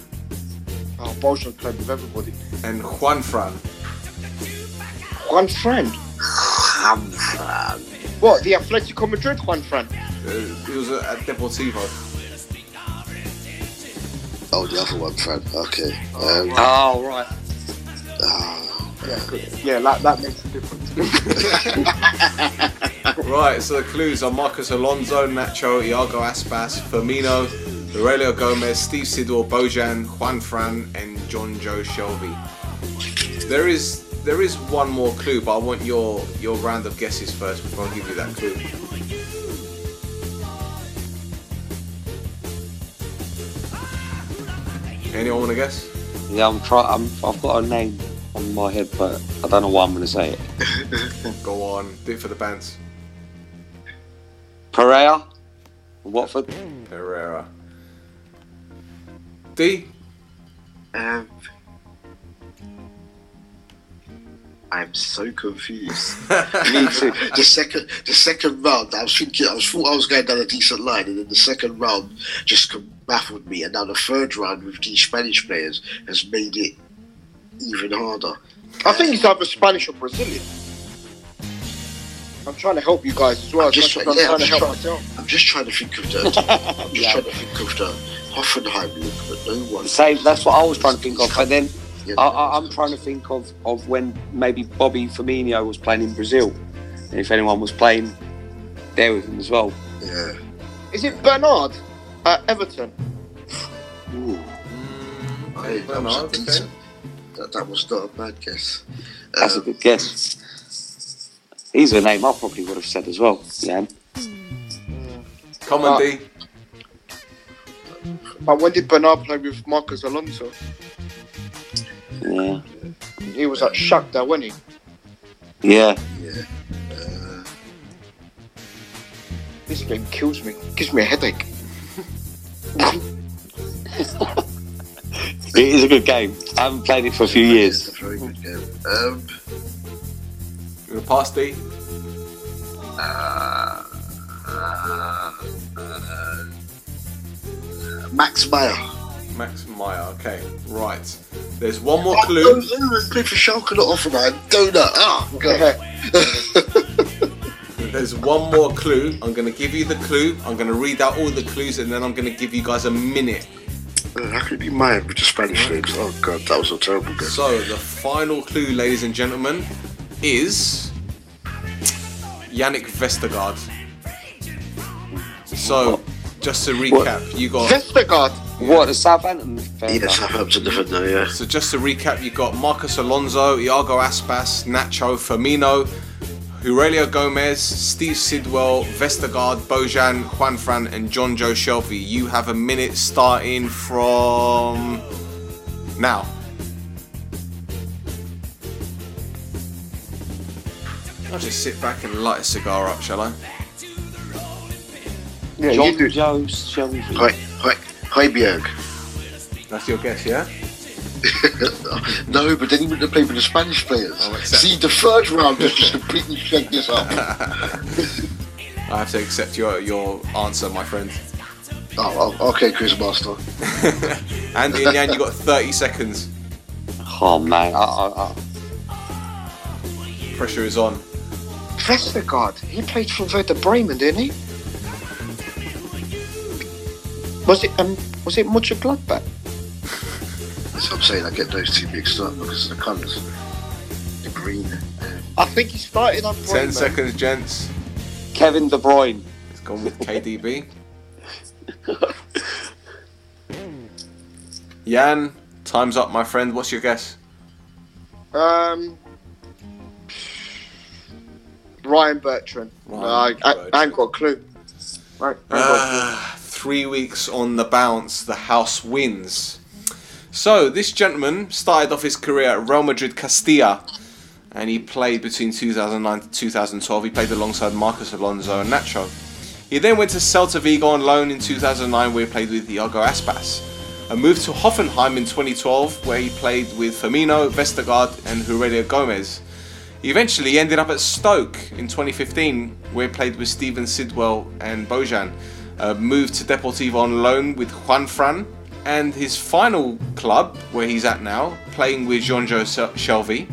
Oh, Bojan played with everybody. And Juan Fran. What, the Atletico Madrid Juan Fran? It was at Deportivo. Oh, the other Juan Fran. Okay. Right. Yeah, good. Yeah, that makes a difference. Right, so the clues are Marcos Alonso, Nacho, Iago Aspas, Firmino, Aurelio Gomez, Steve Sidor, Bojan, Juan Fran, and John Joe Shelby. There is one more clue, but I want your round of guesses first before I give you that clue. Anyone want to guess? Yeah, I've got a name on my head, but I don't know why I'm going to say it. Go on, do it for the bands. Pereira, Watford. Pereira. D. I'm so confused. Me too. The second round, I thought I was going down a decent line, and then the second round just baffled me, and now the third round with these Spanish players has made it even harder. I think he's either Spanish or Brazilian. I'm trying to help you guys as well. I'm just trying to think of the Hoffenheim look, but no one. Same. That's what I was trying to think of, but then. Yeah, I'm trying to think of when maybe Bobby Firmino was playing in Brazil, and if anyone was playing there with him as well. Yeah. Is it Bernard at Everton? Ooh. Hey, Bernard, that was not a bad guess. That's a good guess. He's a name I probably would have said as well, Yan. Come on, D. But when did Bernard play with Marcos Alonso? Yeah. He was like Shakhtar, wasn't he? Yeah. Yeah. This game kills me. Gives me a headache. It is a good game. I haven't played it for a few years. It's a very good game. You want to pass, D? Max Meyer, okay, right. There's one more clue. There's one more clue. I'm going to give you the clue. I'm going to read out all the clues, and then I'm going to give you guys a minute. How could it be mine with the Spanish names? Oh, God, that was a terrible guess. So, the final clue, ladies and gentlemen, is Yannick Vestergaard. So, just to recap, you got... Vestergaard? Yeah. What, a Southampton defender? Yeah, Southampton defender, yeah. So just to recap, you got Marcos Alonso, Iago Aspas, Nacho, Firmino, Aurelio Gomez, Steve Sidwell, Vestergaard, Bojan, Juanfran and John Joe Shelby. You have a minute starting from now. I'll just sit back and light a cigar up, shall I? Yeah, John you do. Joe Shelby. Hi, Bjerg. That's your guess, yeah? No, but then he wouldn't have played with the Spanish players. Oh, see, the third round has just completely shaken this up. I have to accept your answer, my friend. Oh, okay, Chris Master. Andy and Yan, you got 30 seconds. Oh, man. Pressure is on. Vestergaard, he played for Werder Bremen, didn't he? Was it Mucha Gladbach? That's what I'm saying, I get those two mixed up because of the colours. The green. I think he started on Bremen. 10 seconds, gents. Kevin De Bruyne. He's gone with KDB. Yan, time's up, my friend. What's your guess? Ryan Bertrand. I ain't got a clue. Right. 3 weeks on the bounce, the house wins. So, this gentleman started off his career at Real Madrid Castilla, and he played between 2009 to 2012. He played alongside Marcos Alonso and Nacho. He then went to Celta Vigo on loan in 2009, where he played with Iago Aspas. And moved to Hoffenheim in 2012, where he played with Firmino, Vestergaard and Aurelio Gomez. He eventually ended up at Stoke in 2015, where he played with Steven Sidwell and Bojan. Moved to Deportivo on loan with Juanfran. And his final club, where he's at now, playing with Jonjo Shelvey,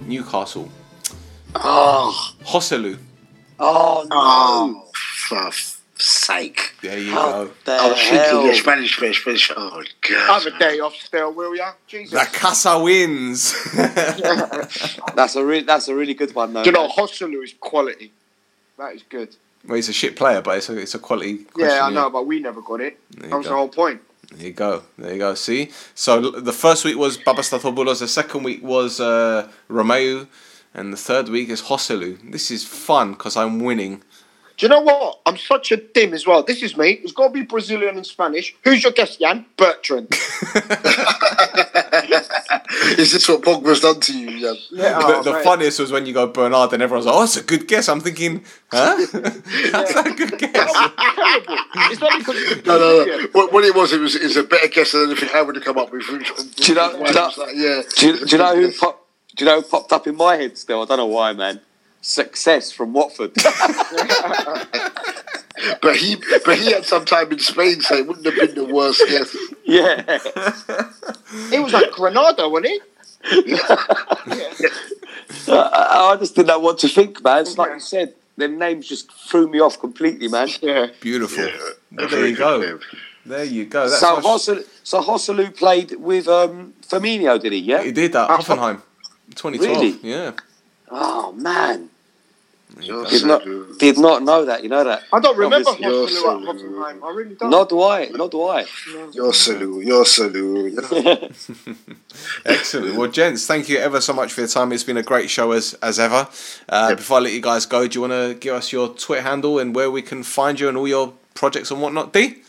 Newcastle. Oh. Hosselu. Oh, no. Oh, for sake. There you go. I was thinking the Spanish fish. Oh, God. Have a day off still, will ya? Jesus. La Casa wins. That's a really good one, though. Do you know, Hosselu is quality. That is good. Well, he's a shit player, but it's a quality question. Yeah, I know, but we never got it. That was the whole point. There you go, see? So the first week was Babastafopoulos, the second week was Romeu, and the third week is Hosselu. This is fun, because I'm winning. Do you know what? I'm such a dim as well. This is me. It's got to be Brazilian and Spanish. Who's your guest, Yan? Bertrand. Is this what Pogba's done to you, Yan? Yeah, the funniest was when you go Bernard and everyone's like, oh, that's a good guess. I'm thinking, huh? That's a good guess. It's not because it's a good guess. No. What it was a better guess than anything I would have come up with. Do you know who popped up in my head still? I don't know why, man. Success from Watford. but he had some time in Spain, so it wouldn't have been the worst guess. Yeah. It was like Granada, wasn't it? Yeah. I just didn't know what to think, man. It's like you said, them names just threw me off completely, man. Yeah. Beautiful. Yeah. Well, there you go. That's so Hosselu played with Firmino, did he? Yeah, he did at Hoffenheim. 2012. Really? Yeah. Oh, man. Did not know that, you know that. I don't remember Hosselu at Hoffenheim. I really don't. Not do I. Your salute. Excellent. Well, gents, thank you ever so much for your time. It's been a great show as ever. Before I let you guys go, do you want to give us your Twitter handle and where we can find you and all your projects and whatnot, D?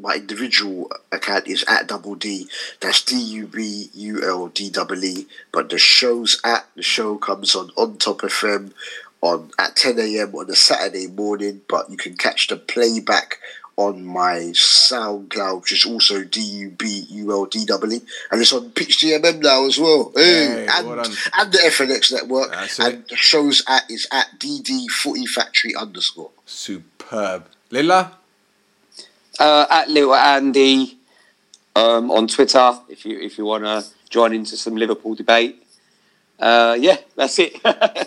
My individual account is at double D. That's DUBULDEE. But the show comes on Top FM at 10 a.m. on a Saturday morning. But you can catch the playback on my SoundCloud, which is also DUBULDEE, and it's on Pitch DMM now as well. And the FNX network. And the show's at is at DD40Factory_. Superb, Lilla. At Lil Andy on Twitter, if you want to join into some Liverpool debate. That's it.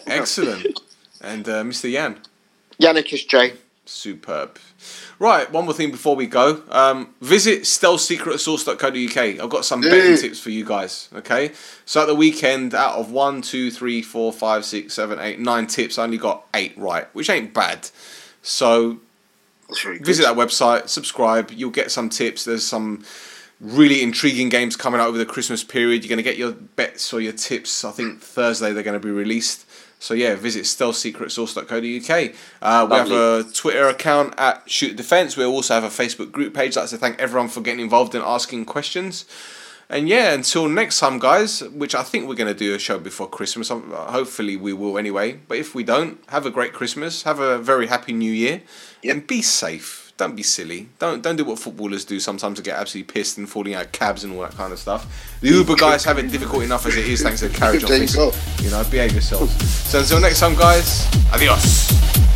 Excellent. And Mr. Yan. Yannickis J. Superb. Right, one more thing before we go. Visit stelsecretsource.co.uk. I've got some betting tips for you guys, okay? So at the weekend, out of 1, 2, 3, 4, 5, 6, 7, 8, 9 tips, I only got 8 right, which ain't bad. So... Visit that website, subscribe, you'll get some tips. There's some really intriguing games coming out over the Christmas period. You're going to get your bets or your tips. I think Thursday they're going to be released. So yeah, visit stelsecretsource.co.uk. We have a Twitter account at Shoot Defence. We also have a Facebook group page. I'd like to thank everyone for getting involved and asking questions. And yeah, until next time, guys, which I think we're going to do a show before Christmas. Hopefully we will anyway. But if we don't, have a great Christmas. Have a very happy New Year. Yep. And be safe. Don't be silly. Don't do what footballers do sometimes to get absolutely pissed and falling out of cabs and all that kind of stuff. The Uber guys have it difficult enough as it is thanks to the carriage on people. You know, behave yourselves. So until next time, guys, adios.